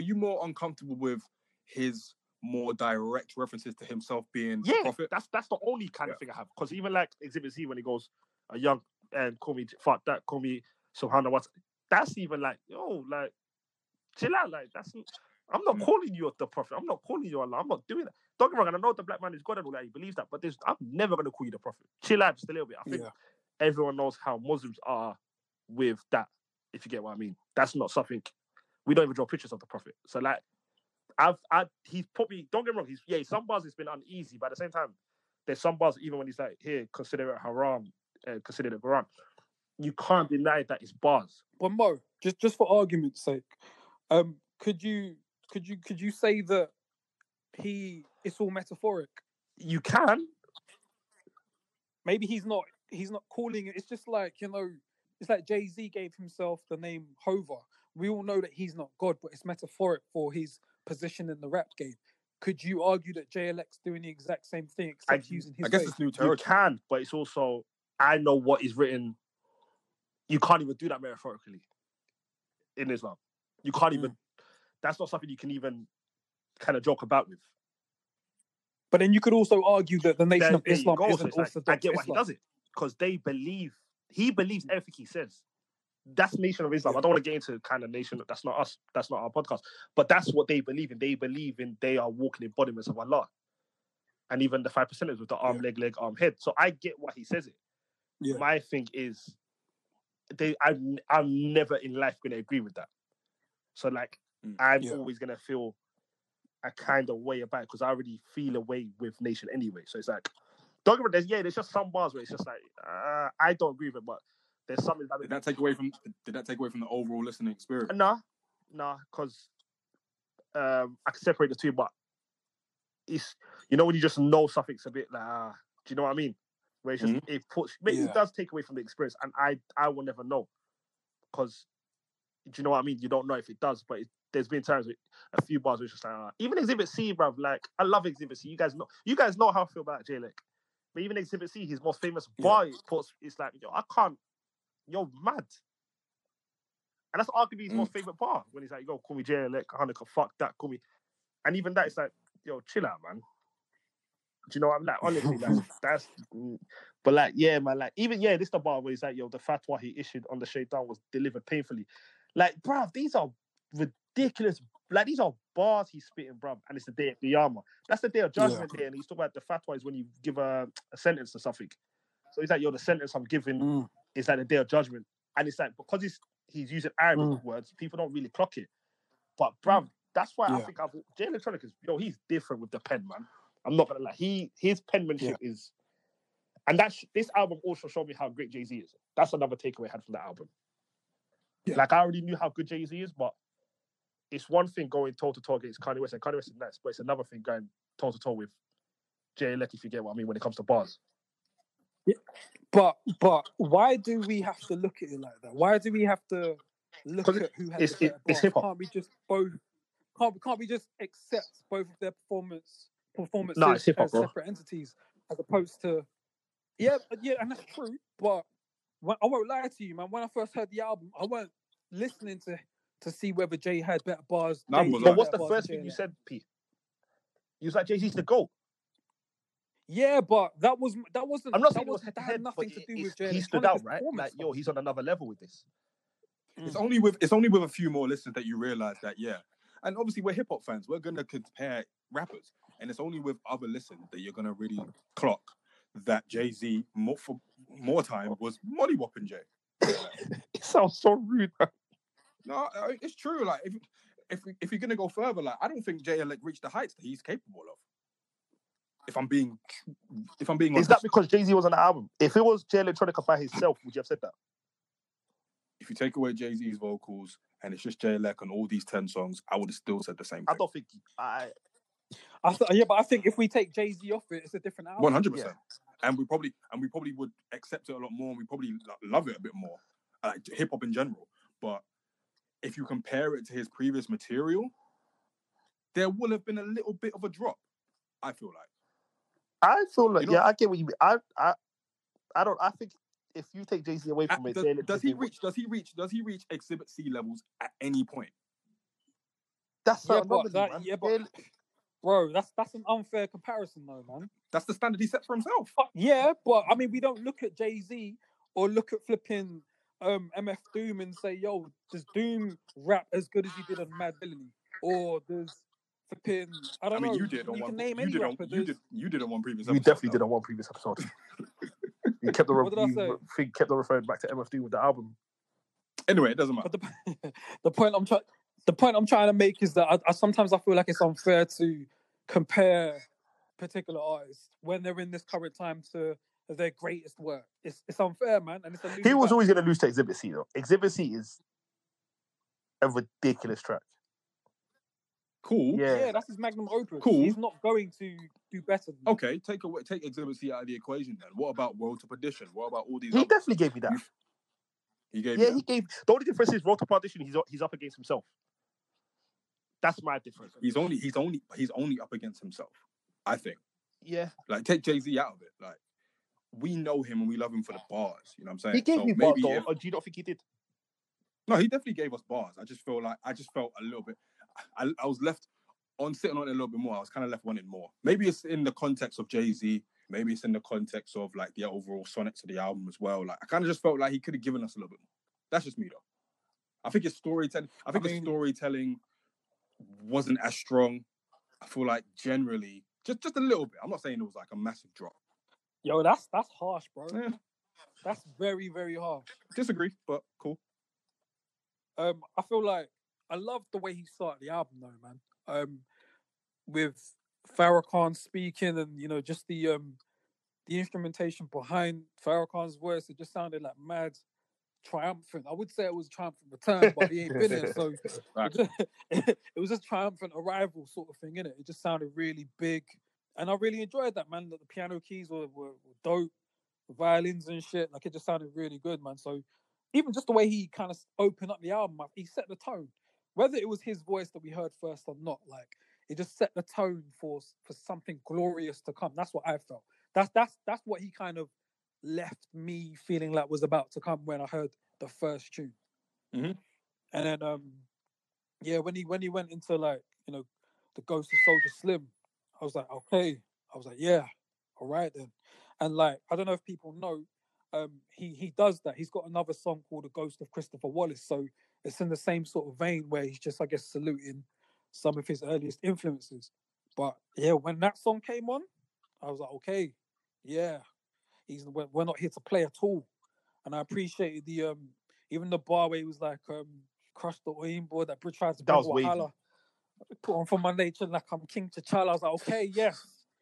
you more uncomfortable with his more direct references to himself being the Prophet? That's the only kind of thing I have. Because even like Exhibit C, when he goes, a young, and call me, fuck that, call me, Subhanallah, what's... That's even like, yo, like, chill out, like, that's... I'm not calling you the Prophet. I'm not calling you Allah. I'm not doing that. Don't get me wrong. And I know the black man is God and all that. He believes that. But I'm never going to call you the Prophet. Chill out just a little bit. I think everyone knows how Muslims are with that, if you get what I mean. That's not something... We don't even draw pictures of the Prophet. So, like, he's probably... Don't get me wrong. Some bars it's been uneasy. But at the same time, there's some bars, even when he's like, here, consider it haram, consider it Quran. You can't deny that it's bars. Well, Mo, just for argument's sake, could you say that it's all metaphoric? You can. Maybe he's not calling it. It's just like, it's like Jay-Z gave himself the name Hova. We all know that he's not God, but it's metaphoric for his position in the rap game. Could you argue that JLX doing the exact same thing except using his face? It's new territory. You can, but it's also, I know what is written. You can't even do that metaphorically in Islam. You can't even... That's not something you can even kind of joke about with. But then you could also argue that the Nation of Islam isn't orthodox. I get why he does it, because he believes everything he says. That's Nation of Islam. I don't want to get into kind of nation. That's not us. That's not our podcast. But that's what they believe in. They believe in they are walking embodiments of Allah. And even the 5%ers with the arm, leg, arm, head. So I get why he says it. Yeah. My thing is, I'm never in life going to agree with that. So like, I'm always going to feel a kind of way about it, because I already feel a way with Nation anyway. So it's like, don't get me wrong, there's just some bars where it's just like, I don't agree with it, but there's something that... Did that take away from the overall listening experience? Nah, because I can separate the two, but it's, when you just know something's a bit like, do you know what I mean? Where it's just, it does take away from the experience, and I will never know, because, do you know what I mean? You don't know if it does, but there's been times with a few bars which is like, even Exhibit C, bruv, like, I love Exhibit C. You guys know how I feel about J-Lick. But even Exhibit C, his most famous bar, it's like, yo, I can't, you're mad. And that's arguably his most favorite bar, when he's like, yo, call me J-Lick, Hanukkah, fuck that, call me. And even that, it's like, yo, chill out, man. Do you know what I'm like? Honestly, that's... But like, yeah, man, like, even, this is the bar where he's like, yo, the fatwa he issued on the shaitan was delivered painfully. Like, bruv, these are ridiculous. Like, these are bars he's spitting, bruv. And it's the day of Qiyamah. That's the day of judgment day. And he's talking about the fatwa is when you give a sentence or something. So he's like, yo, the sentence I'm giving is like the day of judgment. And it's like, because he's using Arabic words, people don't really clock it. But, bruv, that's why I think Jay Electronica is, yo, he's different with the pen, man. I'm not going to lie. His penmanship is... And this album also showed me how great Jay-Z is. That's another takeaway I had from that album. Yeah. Like, I already knew how good Jay-Z is, but it's one thing going toe-to-toe against Kanye West, and Kanye West is nice, but it's another thing going toe-to-toe with Jay Electronica, if you get what I mean, when it comes to bars. Yeah. But why do we have to look at it like that? Why do we have to look at who has better bars? It's hip-hop. Can't we just accept both of their performances as separate entities, as opposed to... Yeah, and that's true, but... I won't lie to you, man. When I first heard the album, I weren't listening to see whether Jay had better bars. No, but what's the first thing you said, Pete? You was like, Jay-Z's the GOAT. Yeah, but that wasn't. I'm not saying that had nothing to do with Jay. He stood out, right? Like, yo, he's on another level with this. It's only with a few more listeners that you realise that, And obviously, we're hip hop fans. We're gonna compare rappers, and it's only with other listeners that you're gonna really clock that Jay-Z more time was mollywopping Jay. It sounds so rude. No, it's true. Like if you're gonna go further, like I don't think Jay like reached the heights that he's capable of. If I'm being honest. Is that because Jay-Z was on the album? If it was Jay Electronica by himself, would you have said that? If you take away Jay-Z's vocals and it's just Jay Elec on all these 10 songs, I would have still said the same thing. I don't think I But I think if we take Jay-Z off it, it's a different album. 100%. Yeah. And we probably would accept it a lot more, and we probably love it a bit more, like hip hop in general. But if you compare it to his previous material, there will have been a little bit of a drop. I feel like I get what you mean. I think if you take Jay-Z away from it, does he reach Exhibit C levels at any point? That's bro, that's an unfair comparison, though, man. That's the standard he set for himself. Yeah, but I mean, we don't look at Jay-Z or look at flipping MF Doom and say, "Yo, does Doom rap as good as he did on Mad Villainy?" Or does flipping I mean, you did on one. You did on one previous episode. You definitely did on one previous episode. You kept referring back to MF Doom with the album. Anyway, it doesn't matter. But the point I'm trying to make is that I sometimes feel like it's unfair to compare particular artists when they're in this current time to their greatest work. It's unfair, man. And it's he was always going to lose to Exhibit C, though. Exhibit C is a ridiculous track. Cool. Yeah, that's his magnum opus. Cool. He's not going to do better than okay, that. Take Exhibit C out of the equation then. What about Road to Perdition? What about all these... He definitely gave me that. The only difference is Road to Perdition, he's up against himself. That's my difference. He's only up against himself, I think. Yeah. Like, take Jay-Z out of it. Like, we know him and we love him for the bars. You know what I'm saying? He gave me bars, though, or do you not think he did? No, he definitely gave us bars. I just felt a little bit... I was left on sitting on it a little bit more. I was kind of left wanting more. Maybe it's in the context of Jay-Z. Maybe it's in the context of, like, the overall sonics of the album as well. Like, I kind of just felt like he could have given us a little bit more. That's just me, though. I think his storytelling wasn't as strong. I feel like generally, just a little bit. I'm not saying it was like a massive drop. Yo, that's harsh, bro. Yeah. That's very, very harsh. Disagree, but cool. I feel like I love the way he started the album, though, man. With Farrakhan speaking and, you know, just the instrumentation behind Farrakhan's voice, it just sounded like mad triumphant. I would say it was a triumphant return, but he ain't been there, so right. It was just triumphant arrival sort of thing, innit? It just sounded really big, and I really enjoyed that, man. That the piano keys were dope, the violins and shit, like it just sounded really good, man. So even just the way he kind of opened up the album, he set the tone. Whether it was his voice that we heard first or not, like it just set the tone for something glorious to come. That's what I felt. That's what he kind of left me feeling like was about to come when I heard the first tune. Mm-hmm. And then, when he went into, like, you know, the Ghost of Soldier Slim, I was like, okay. I was like, yeah, all right then. And, like, I don't know if people know, he does that. He's got another song called The Ghost of Christopher Wallace. So it's in the same sort of vein where he's just, I guess, saluting some of his earliest influences. But yeah, when that song came on, I was like, okay, yeah, we're not here to play at all. And I appreciated the even the bar where he was like, crush the oyinbo that Bridge tries to bring Wahala. Put on for my nature like I'm King T'Challa. I was like, okay, yes.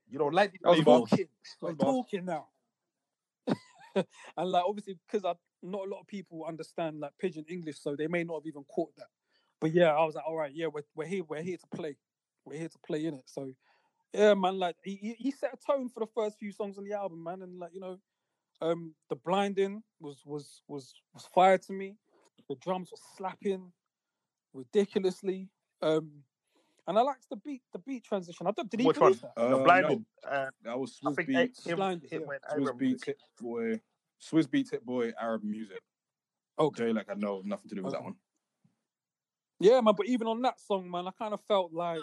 You don't like it. We're talking now. And, like, obviously, because not a lot of people understand, like, pidgin English, so they may not have even caught that. But yeah, I was like, all right, yeah, we're here to play innit. So yeah, man, like he set a tone for the first few songs on the album, man, and, like, you know, the blinding was fire to me. The drums were slapping ridiculously, and I liked the beat transition. I don't. Did he Which one? That? The blinding. That was Swizz Beatz. Swizz Beatz, Hit-Boy, Arab music. Okay, like I know nothing to do with that one. Yeah, man. But even on that song, man, I kind of felt like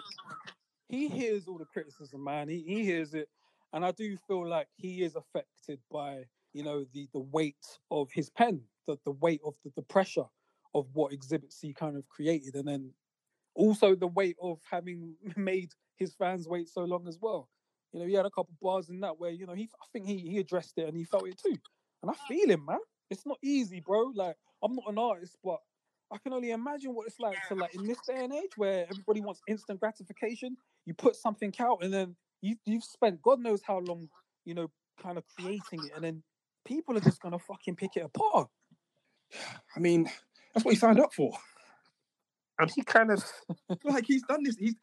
he hears all the criticism, man. He hears it, and I do feel like he is affected by, you know, the weight of his pen, the weight of the pressure of what Exhibit C kind of created, and then also the weight of having made his fans wait so long as well. You know, he had a couple bars in that where, you know, I think he addressed it and he felt it too. And I feel him, man. It's not easy, bro. Like, I'm not an artist, but I can only imagine what it's like to, like, in this day and age where everybody wants instant gratification, you put something out and then you've spent God knows how long, you know, kind of creating it, and then people are just going to fucking pick it apart. I mean, that's what he signed up for. And he kind of like he's done this. He's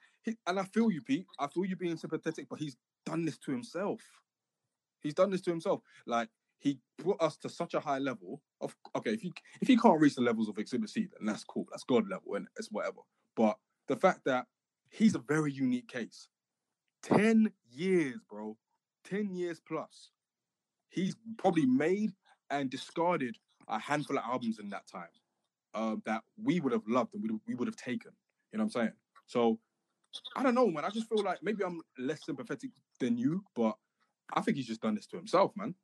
and I feel you, Pete. I feel you being sympathetic, but he's done this to himself. He's done this to himself. Like, he brought us to such a high level of, okay, if you can't reach the levels of Exhibit C, then that's cool. That's God level, and it's whatever. But the fact that he's a very unique case. 10 years, bro. 10 years plus. He's probably made and discarded a handful of albums in that time that we would have loved and we would have taken. You know what I'm saying? So, I don't know, man. I just feel like maybe I'm less sympathetic than you, but I think he's just done this to himself, man.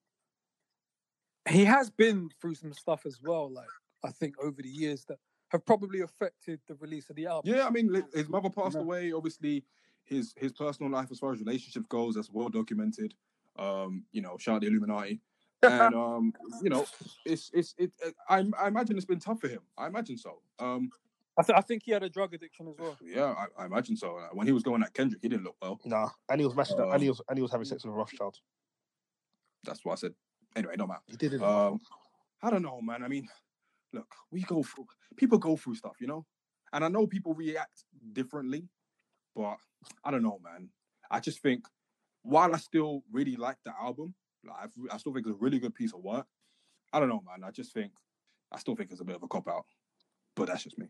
He has been through some stuff as well, like, I think over the years that have probably affected the release of the album. Yeah, I mean, his mother passed away. Obviously, his personal life as far as relationships goes, that's well documented. You know, shout out the Illuminati. And, you know, it's I imagine it's been tough for him. I imagine so. I think he had a drug addiction as well. Yeah, I imagine so. When he was going at Kendrick, he didn't look well. Nah, and he was mashing up, and he was having sex with a Rothschild. That's what I said. Anyway, no matter. He didn't. I don't know, man. I mean, look, people go through stuff, you know? And I know people react differently, but I don't know, man. I just think, while I still really like the album, like, I still think it's a really good piece of work. I don't know, man. I still think it's a bit of a cop-out. But that's just me.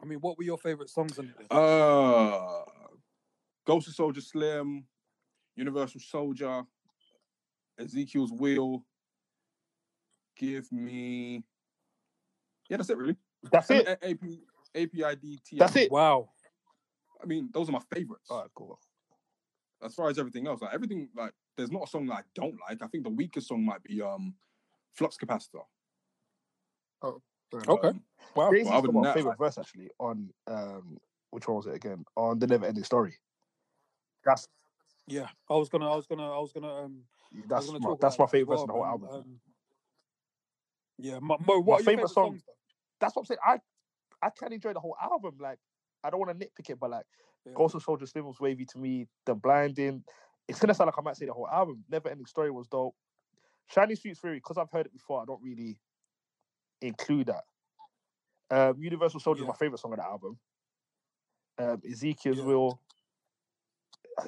I mean, what were your favourite songs in it? Ghost of Soldier Slim, Universal Soldier, Ezekiel's Wheel, Give Me... Yeah, that's it, really. That's it. APID. That's it. Wow. I mean, those are my favourites. All right, cool. As far as everything else, like, everything, like, there's not a song that I don't like. I think the weakest song might be Flux Capacitor. Oh, okay. Wow. Well, my favorite verse actually on which one was it again? On The Never Ending Story. That's yeah. I was gonna that's my favorite verse in the whole album. Yeah, Mo, what my favorite song. That's what I'm saying. I can enjoy the whole album. Like, I don't want to nitpick it, but like, Ghost of Soldier Slim was wavy to me. The Blinding. It's gonna sound like I might say the whole album. Never Ending Story was dope. Shiny Suit Theory, because I've heard it before, I don't really include that. Universal Soldier is my favourite song on the album. Ezekiel's Will. I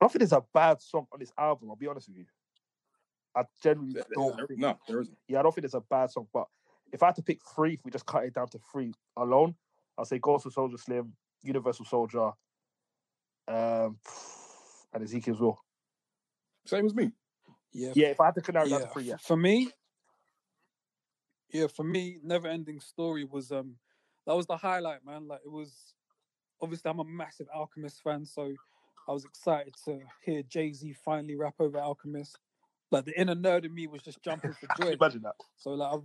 don't think there's a bad song on this album, I'll be honest with you. I generally don't think... No, there isn't. Yeah, I don't think there's a bad song, but if I had to pick three, if we just cut it down to three alone, I'd say Ghost of Soldier Slim, Universal Soldier, and Ezekiel's Will. Same as me. Yeah, if I had to cut out that for you. For me, Never Ending Story was that was the highlight, man. Like, it was obviously, I'm a massive Alchemist fan, so I was excited to hear Jay-Z finally rap over Alchemist. Like, the inner nerd in me was just jumping for joy. Imagine that. So like, I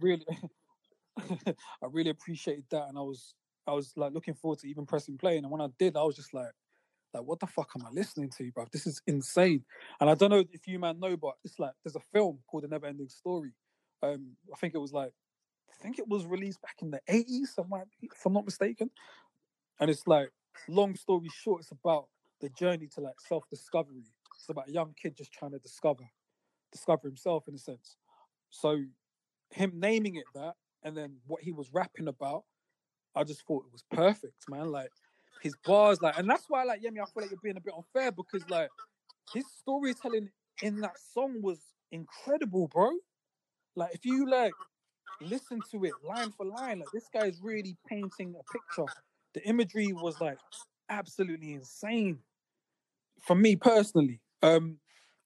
really appreciated that, and I was like looking forward to even pressing play, and when I did, I was just like, what the fuck am I listening to, bruv? This is insane. And I don't know if you man know, but it's like, there's a film called The Never Ending Story. I think it was released back in the 80s, if I'm not mistaken. And it's like, long story short, it's about the journey to like self-discovery. It's about a young kid just trying to discover himself in a sense. So him naming it that, and then what he was rapping about, I just thought it was perfect, man. Like, his bars, like, and that's why, like, Yemi, I feel like you're being a bit unfair, because like, his storytelling in that song was incredible, bro. Like, if you like listen to it line for line, like, this guy is really painting a picture. The imagery was like absolutely insane for me personally. And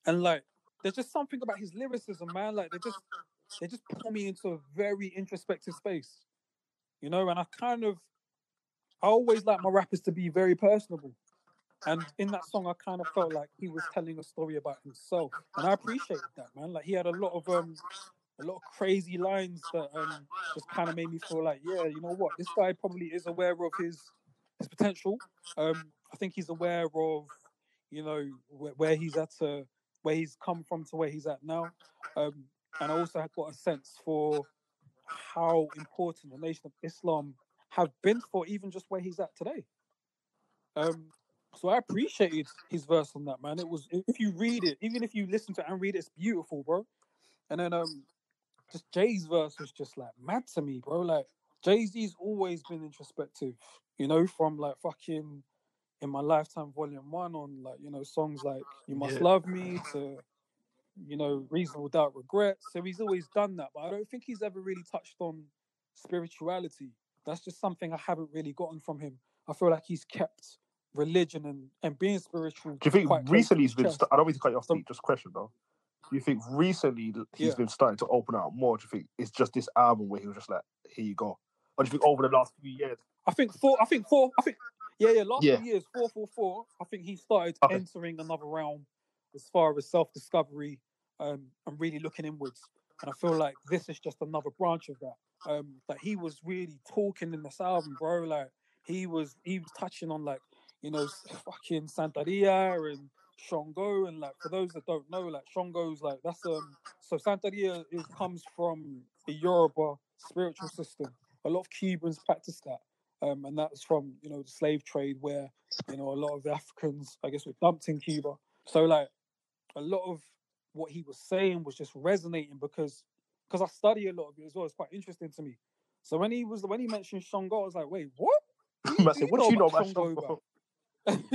like, there's just something about his lyricism, man. Like, they just put me into a very introspective space, you know. And I always like my rappers to be very personable. And in that song, I kind of felt like he was telling a story about himself. And I appreciated that, man. Like, he had a lot of crazy lines that just kind of made me feel like, yeah, you know what? This guy probably is aware of his potential. I think he's aware of, you know, where he's at, where he's come from to where he's at now. And I also have got a sense for how important the Nation of Islam have been for even just where he's at today. So I appreciated his verse on that, man. It was, if you read it, even if you listen to it and read it, it's beautiful, bro. And then just Jay's verse was just like mad to me, bro. Like, Jay-Z's always been introspective, you know, from like fucking In My Lifetime Volume 1 on, like, you know, songs like You Must Love Me to, you know, Reasonable Doubt, Regret. So he's always done that, but I don't think he's ever really touched on spirituality. That's just something I haven't really gotten from him. I feel like he's kept religion and being spiritual. Do you think recently he's been, I don't mean to cut you off, just question though. Do you think recently he's been starting to open up more? Do you think it's just this album where he was just like, here you go? Or do you think over the last few years? I think last few years, 444, I think he started entering another realm as far as self-discovery and really looking inwards. And I feel like this is just another branch of that. That he was really talking in this album, bro. Like, he was touching on, like, you know, fucking Santeria and Shango. And, like, for those that don't know, like, Shango's, like, that's... So Santeria comes from the Yoruba spiritual system. A lot of Cubans practice that. And that was from, you know, the slave trade where, you know, a lot of Africans, I guess, were dumped in Cuba. So, like, a lot of what he was saying was just resonating because I study a lot of it as well. It's quite interesting to me. So when he mentioned Shango, I was like, wait, what? What do you know about Shango? You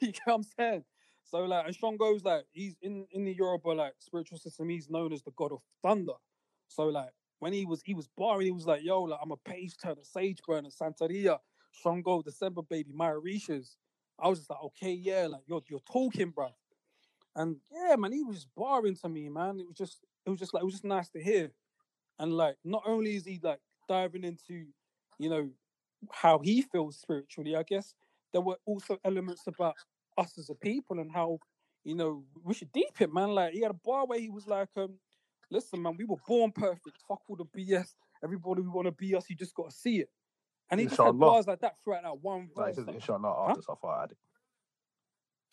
get what I'm saying? So, like, and Shango's, like, he's in the Yoruba, like, spiritual system, he's known as the god of thunder. So, like, when he was barring, he was like, yo, like, I'm a page turner, sage burner, Santeria, Shango, December baby, my Orishas. I was just like, okay, yeah, like, you're talking, bruv. And yeah, man, he was barring to me, man. It was just like, it was just nice to hear. And, like, not only is he, like, diving into, you know, how he feels spiritually, I guess, there were also elements about us as a people and how, you know, we should deep it, man. Like, he had a bar where he was like, listen, man, we were born perfect. Fuck all the BS. Everybody we want to be us, you just got to see it. And he just had bars like that throughout that one verse. Like, Inshallah, after stuff I had it.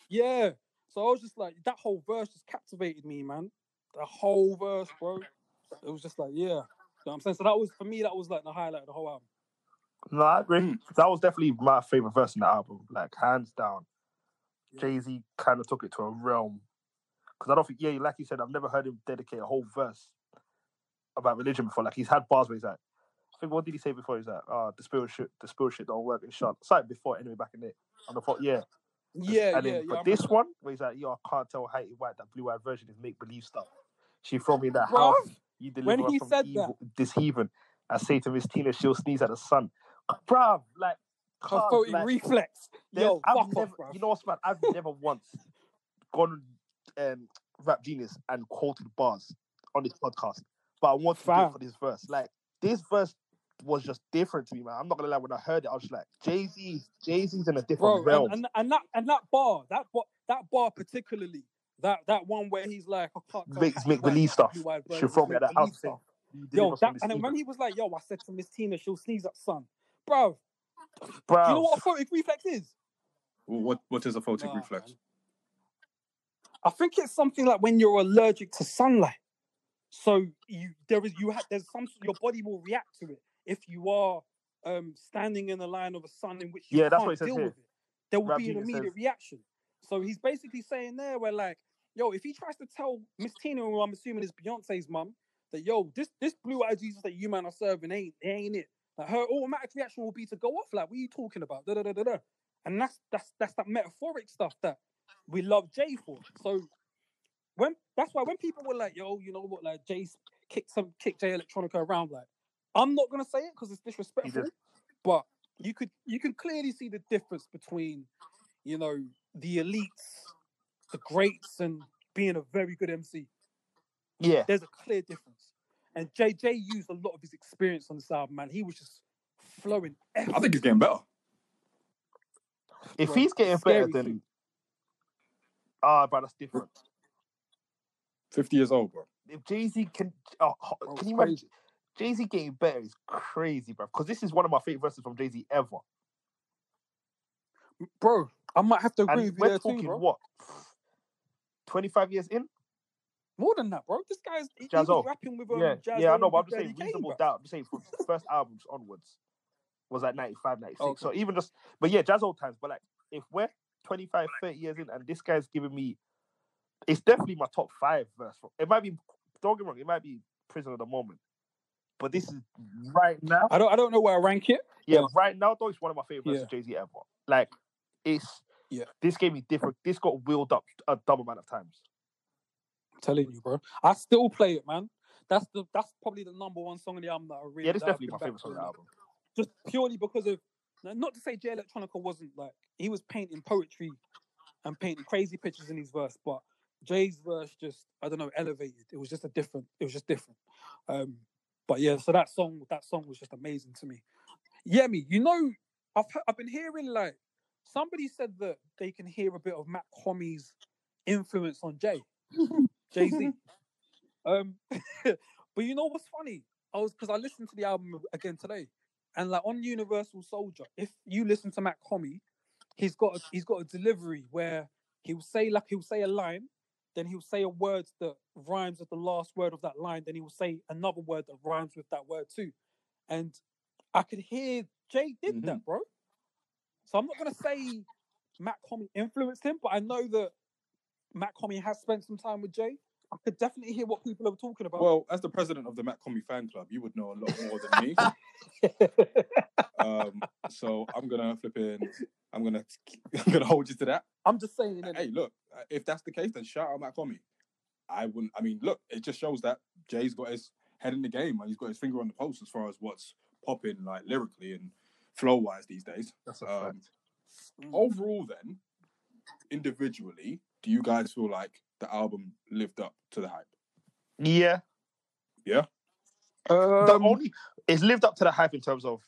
Yeah. So I was just like, that whole verse just captivated me, man. The whole verse, bro. It was just like, yeah. You know what I'm saying? So that was, for me, that was like the highlight of the whole album. No, I agree. That was definitely my favourite verse in the album. Like, hands down. Yeah. Jay-Z kind of took it to a realm. Because I don't think, like you said, I've never heard him dedicate a whole verse about religion before. Like, he's had bars where he's like, I think, what did he say before? He's like, the spiritual shit don't work. It's like before, anyway, back in it. And I thought, But this one, where he's like, yo, I can't tell Haiti White, that blue-eyed version is make-believe stuff. She throw me in that house. You deliver us from evil, this heathen. I say to Miss Tina, she'll sneeze at the sun. Bruv, like... Cause, like, reflex. Yo, fuck off, bruv. You know what's man? I've never once gone... Rap Genius and quoted bars on this podcast, but I want to do it for this verse. Like, this verse was just different to me, man. I'm not gonna lie, when I heard it, I was just like, Jay-Z's in a different realm. And that bar particularly, that one where he's like, I can't make believe stuff. She'll throw me at that house. Yo, and then when he was like, yo, I said to Miss Tina, she'll sneeze at sun, bro. Do you know what a photic reflex is? What is a photic reflex? Man. I think it's something like when you're allergic to sunlight, so your body will react to it if you are standing in the line of a sun in which you can't deal with it. There will be an immediate reaction. So he's basically saying there, where like, yo, if he tries to tell Miss Tina, who I'm assuming is Beyonce's mum, that yo, this blue-eyed Jesus that you man are serving ain't it. Like, her automatic reaction will be to go off like, what are you talking about? Da da da da da. And that's that metaphoric stuff that we love Jay for. So that's why when people were like, yo, you know what, like, Jay kicked Jay Electronica around, like, I'm not gonna say it because it's disrespectful, but you can clearly see the difference between, you know, the elites, the greats, and being a very good MC. Yeah, there's a clear difference, and Jay used a lot of his experience on this album, man. He was just flowing. I think he's getting better. If he's getting better, then. But that's different. 50 years old, bro. If Jay-Z can you imagine? Jay-Z getting better is crazy, bro. Because this is one of my favorite verses from Jay-Z ever. Bro, I might have to agree with you. We're talking too, bro. What? 25 years in? More than that, bro. This guy's rapping with Jazz. Yeah, I know, but I'm just saying Reasonable Doubt. I'm just saying from his first albums onwards was like 95, 96. Okay. So even just, but yeah, Jazz old times. But like, if we're 25, 30 years in, and this guy's giving me, it's definitely my top 5 verse. It might be, don't get me wrong, it might be Prison of the Moment. But this is right now. I don't know where I rank it. Yeah, but right now though, it's one of my favorites of Jay-Z ever. Like, it's this gave me different. This got wheeled up a double amount of times. I'm telling you, bro. I still play it, man. That's probably the number one song on the album that I really. Yeah, this is definitely my favorite song on the album. Just purely because of, not to say Jay Electronica wasn't like, he was painting poetry and painting crazy pictures in his verse, but Jay's verse just, I don't know, elevated. It was just different. But yeah, so that song was just amazing to me. Yeah, I've been hearing, like, somebody said that they can hear a bit of Matt Homme's influence on Jay-Z. But you know what's funny? Because I listened to the album again today, and like on Universal Soldier, if you listen to Matt Homme, he's got a delivery where he'll say a line, then he'll say a word that rhymes with the last word of that line, then he will say another word that rhymes with that word too. And I could hear Jay did that, bro. So I'm not gonna say Matt Homme influenced him, but I know that Matt Homme has spent some time with Jay. I could definitely hear what people are talking about. Well, as the president of the Matt Homme fan club, you would know a lot more than me. So I'm gonna hold you to that. I'm just saying. Hey, look, if that's the case, then shout out Matt Homme. Look, it just shows that Jay's got his head in the game and he's got his finger on the pulse as far as what's popping, like lyrically and flow-wise these days. That's a fact. Overall, then, individually, do you guys feel like the album lived up to the hype? Yeah. Yeah? It's lived up to the hype in terms of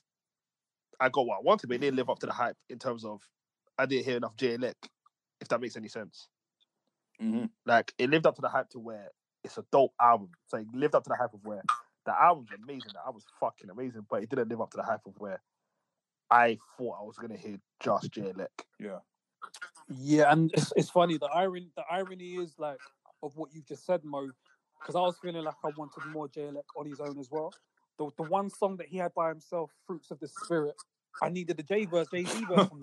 I got what I wanted, but it didn't live up to the hype in terms of I didn't hear enough J-Elec, if that makes any sense. Mm-hmm. Like, it lived up to the hype to where it's a dope album. So it lived up to the hype of where the album's amazing, the album's fucking amazing, but it didn't live up to the hype of where I thought I was going to hear just J-Elec. Yeah. Yeah, and it's funny. The irony is, like, of what you've just said, Mo, because I was feeling like I wanted more J-Elec on his own as well. The one song that he had by himself, "Fruits of the Spirit," I needed a Jay-Z verse.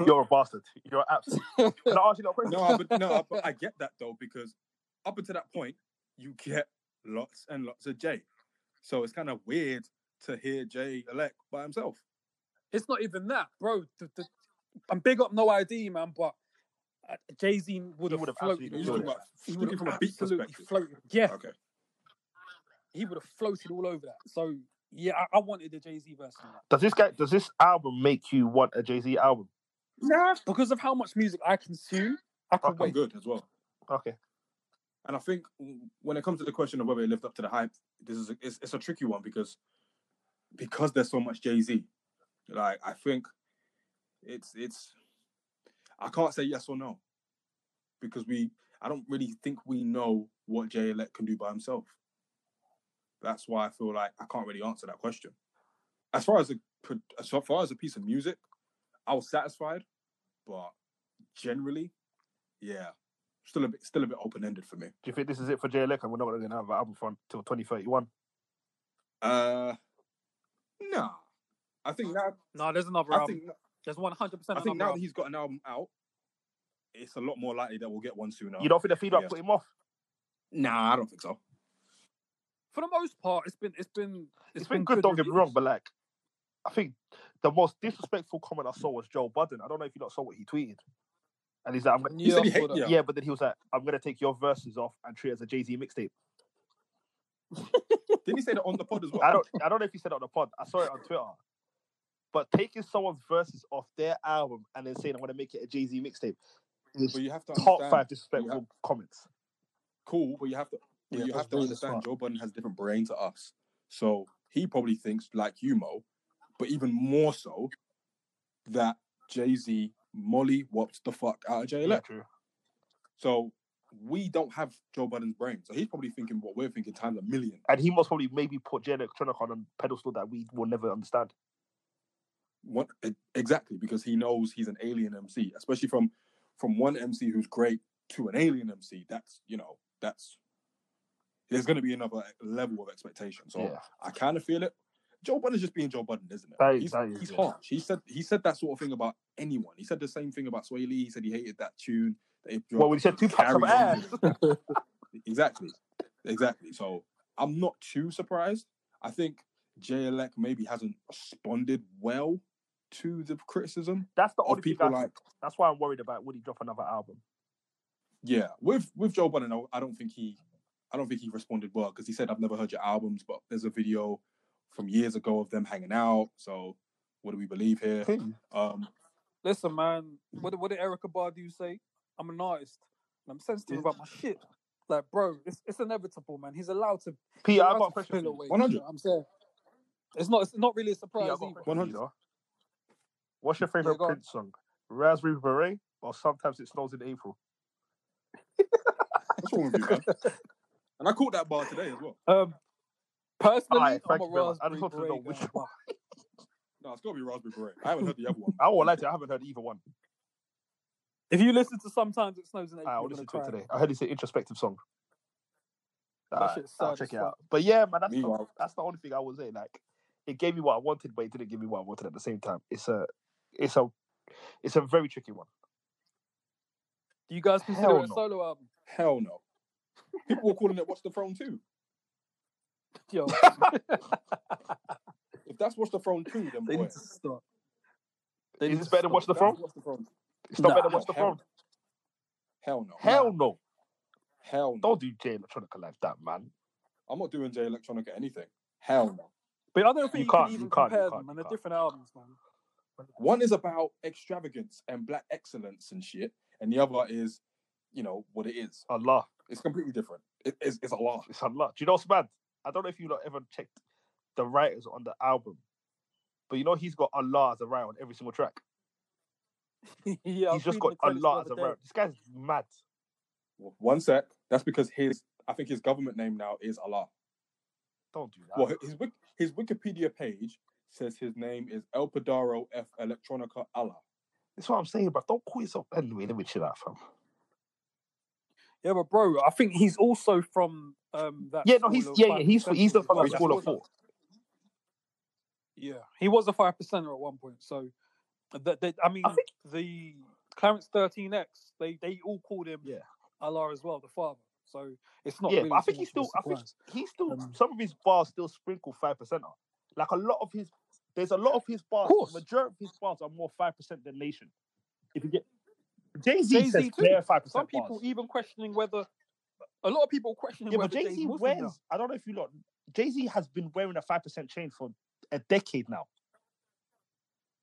You're a bastard. You're absolutely. Can I ask you that question? No, but I get that though, because up until that point, you get lots and lots of Jay, so it's kind of weird to hear Jay-Elec by himself. It's not even that, bro. I'm big up No ID, man, but Jay-Z would have floated. He would have from a beat perspective. Floated. Yeah. Okay. He would have floated all over that. So yeah, I wanted the Jay-Z verse. Does this album make you want a Jay-Z album? Nah, because of how much music I consume, I can wait. Good as well. Okay. And I think when it comes to the question of whether it lived up to the hype, this is it's a tricky one because there's so much Jay-Z. Like, I think it's I can't say yes or no, because I don't really think we know what Jay-Elec can do by himself. That's why I feel like I can't really answer that question. As far as a piece of music, I was satisfied, but generally, yeah, still a bit open-ended for me. Do you think this is it for Jay-Elec and we're not going to have an album for until 2031? Nah. I think that... No, there's another album. There's 100%. I think now that he's got an album out, it's a lot more likely that we'll get one sooner. You don't think the feedback put him off? Nah, I don't think so. For the most part, it's been good. Don't get me wrong, but like, I think the most disrespectful comment I saw was Joe Budden. I don't know if you not saw what he tweeted, and he's like, but then he was like, "I'm gonna take your verses off and treat it as a Jay-Z mixtape." Didn't he say that on the pod as well? I don't know if he said it on the pod. I saw it on Twitter. But taking someone's verses off their album and then saying I'm going to make it a Jay-Z mixtape is top 5 disrespectful comments. Cool, but you have to understand Joe Budden has a different brain to us. So he probably thinks like you, Mo, but even more so that Jay-Z mollywhopped the fuck out of Jay-Elec. Yeah, so we don't have Joe Budden's brain. So he's probably thinking what we're thinking times a million. And he must probably maybe put Jay Electronica on a pedestal that we will never understand. What exactly? Because he knows he's an alien MC, especially from one MC who's great to an alien MC. That's there's going to be another level of expectation. So yeah. I kind of feel it. Joe Budden's just being Joe Budden, isn't it? He's harsh. He said that sort of thing about anyone. He said the same thing about Sway Lee. He said he hated that tune. He said 2 packs of ass. Exactly. So I'm not too surprised. I think Jay-Elec maybe hasn't responded well to the criticism. That's the only people like. That's why I'm worried about would he drop another album. Yeah, with Joe Budden, I don't think he responded well because he said, "I've never heard your albums," but there's a video from years ago of them hanging out. So what do we believe here? Listen, man, what did Erykah Badu say? I'm an artist and I'm sensitive about my shit. Like, bro, it's inevitable, man. He's allowed to. Peter, I got a question. 100. You know I'm saying it's not really a surprise. Peter, 100. What's your favorite Prince song? Raspberry Beret or Sometimes It Snows in April? What's wrong with you, man? And I caught that bar today as well. Personally, I'm a Raspberry Beret. I just want to know which one. No, it's got to be Raspberry Beret. I haven't heard the other one. I won't lie to you, I haven't heard either one. If you listen to Sometimes It Snows in April, I'll listen to it today. I heard it's an introspective song. I'll check it out. But yeah, man, that's the only thing I would say. Like, it gave me what I wanted, but it didn't give me what I wanted at the same time. It's a very tricky one. Do you guys consider it a solo album? Hell no. People were calling it Watch the Throne 2. Yo. If that's Watch the Throne 2, then boy. Is this better than Watch the Throne? It's not better than Watch the Throne. Hell no. Hell no. Hell no. Don't do Jay Electronica like that, man. I'm not doing Jay Electronica anything. Hell no. But I don't think you can even compare them, and they're different albums, man. One is about extravagance and black excellence and shit, and the other is, you know, what it is. Allah. It's completely different. It's Allah. It's Allah. Do you know what's bad? I don't know if you lot ever checked the writers on the album, but you know he's got Allah as a writer on every single track. Yeah, he's just got Allah as a writer. This guy's mad. One sec. That's because I think his government name now is Allah. Don't do that. Well, his Wikipedia page says his name is El Padaro F. Electronica Allah. That's what I'm saying, but don't call yourself anyway. Let me chill out, fam. Yeah, but bro, I think he's also from that. Yeah, no, he's the from that School of 4. Yeah, he was a 5%er at one point. So, I think the Clarence 13X, they all called him Allah as well, the father. So it's not. Yeah, really, but I think he's still. Some of his bars still sprinkle 5%. Like there's a lot of his bars. The majority of his bars are more 5% than Nation. If you get Jay-Z says they're 5%. Some people bars. Even questioning whether. A lot of people questioning whether Jay-Z wears. Now. I don't know if you lot. Jay-Z has been wearing a 5% chain for a decade now.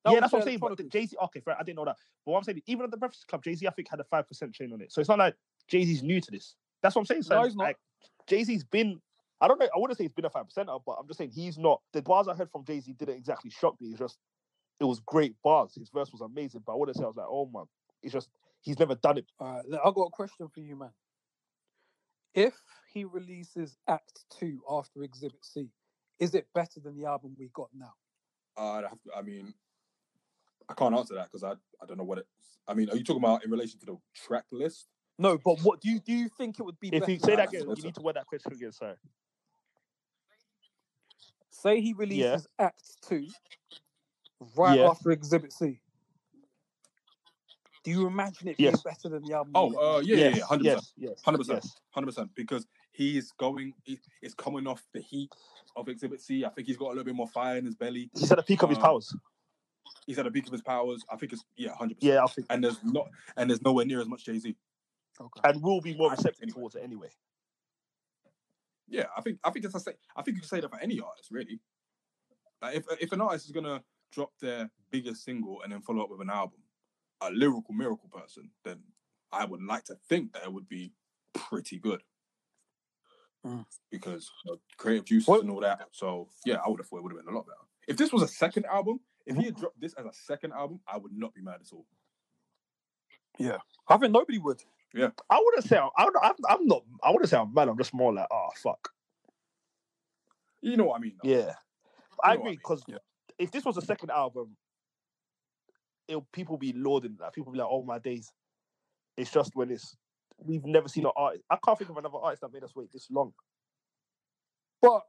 That's what I'm saying. But Jay-Z, okay, fair, I didn't know that. But what I'm saying, even at the Breakfast Club, Jay-Z I think had a 5% chain on it. So it's not like Jay-Z's new to this. That's what I'm saying. So no, he's not. Like, Jay-Z's been, I don't know, I wouldn't say he's been a 5%er, but I'm just saying he's not. The bars I heard from Jay-Z didn't exactly shock me. It's just, it was great bars. His verse was amazing, but I wouldn't say I was like, oh man, it's just, he's never done it. All right, I've got a question for you, man. If he releases Act 2 after Exhibit C, is it better than the album we got now? I can't answer that because I don't know what it. I mean, are you talking about in relation to the track list? No, but what do you think it would be? If you say that again, you need to word that question again, sorry. Say he releases Act 2 after Exhibit C. Do you imagine it being better than the album? Oh, yeah, 100%. Yes. 100%. Because it's coming off the heat of Exhibit C. I think he's got a little bit more fire in his belly. He's at the peak of his powers. He's at the peak of his powers. I think it's 100%. Yeah, I think. And there's nowhere near as much Jay-Z. Okay. And will be more receptive towards it anyway. Yeah, I think as I say, I think you can say that for any artist, really. Like if an artist is gonna drop their biggest single and then follow up with an album, a lyrical miracle person, then I would like to think that it would be pretty good. Because creative juices and all that. So yeah, I would have thought it would have been a lot better. If this was a second album, if he had dropped this as a second album, I would not be mad at all. Yeah, I think nobody would. Yeah, I wouldn't say I'm not. I wouldn't say I'm mad. I'm just more like, oh fuck. You know what I mean? Though. Yeah, I agree. Because if this was a second album, people be lauding that. People be like, oh my days. It's just when we've never seen an artist. I can't think of another artist that made us wait this long. But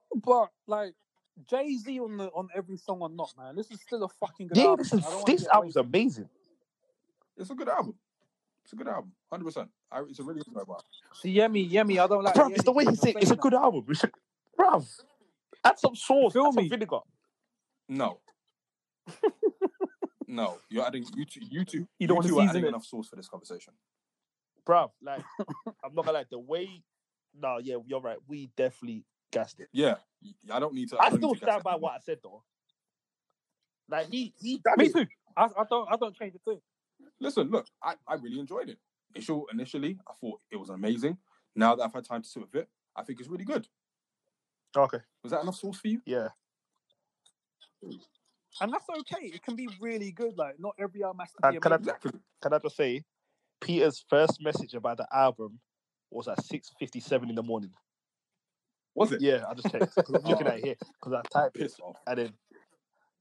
like. Jay-Z on every song or not, man. This is still a fucking good album. This album's amazing. It's a good album. 100%. It's a really good album. See, Yemi, I don't like. Bruv, it's the way he said it's a good album. Bruv, Add some sauce. Add some vinegar. No. No, you're adding you two are adding enough sauce for this conversation. Bruv, like, I'm not gonna lie, the way yeah, you're right. We definitely gassed it. Yeah. I don't need to. I still stand by what I said though. Like he me too. I don't change the thing. Listen, look, I really enjoyed it. Initially, I thought it was amazing. Now that I've had time to sit with it, I think it's really good. Okay. Was that enough sauce for you? Yeah. And that's okay. It can be really good. Like, not every album has to be amazing. Can I just say, Peter's first message about the album was at 6:57 in the morning. Was it? Yeah, I just checked. I'm looking at it here because I typed it. And then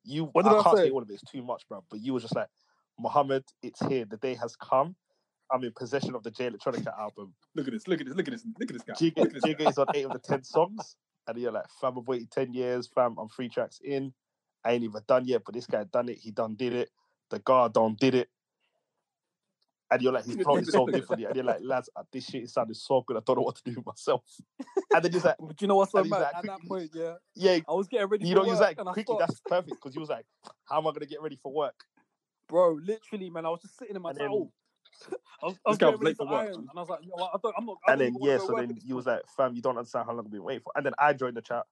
you, I can't say all of it. It's too much, bro. But you were just like, Muhammad, it's here. The day has come. I'm in possession of the Jay Electronica album. Look at this guy. Jigga is on 8 of the 10 songs. And you're like, fam, I've waited 10 years. Fam, I'm 3 tracks in. I ain't even done yet, but this guy done it. He done did it. The guard done did it. And you're like, he's probably so differently. And you're like, lads, this shit sounded so good. I don't know what to do with myself. And then he's like, but you know what's so bad? Like, at that point, yeah, I was getting ready. You know, he was like, quickly, that's perfect, because he was like, how am I gonna get ready for work, bro? Literally, man, I was just sitting in my towel. I was getting ready for work, and I was like, yo, I'm not. And then so then he was like, fam, you don't understand how long I've been waiting for. And then I joined the chat.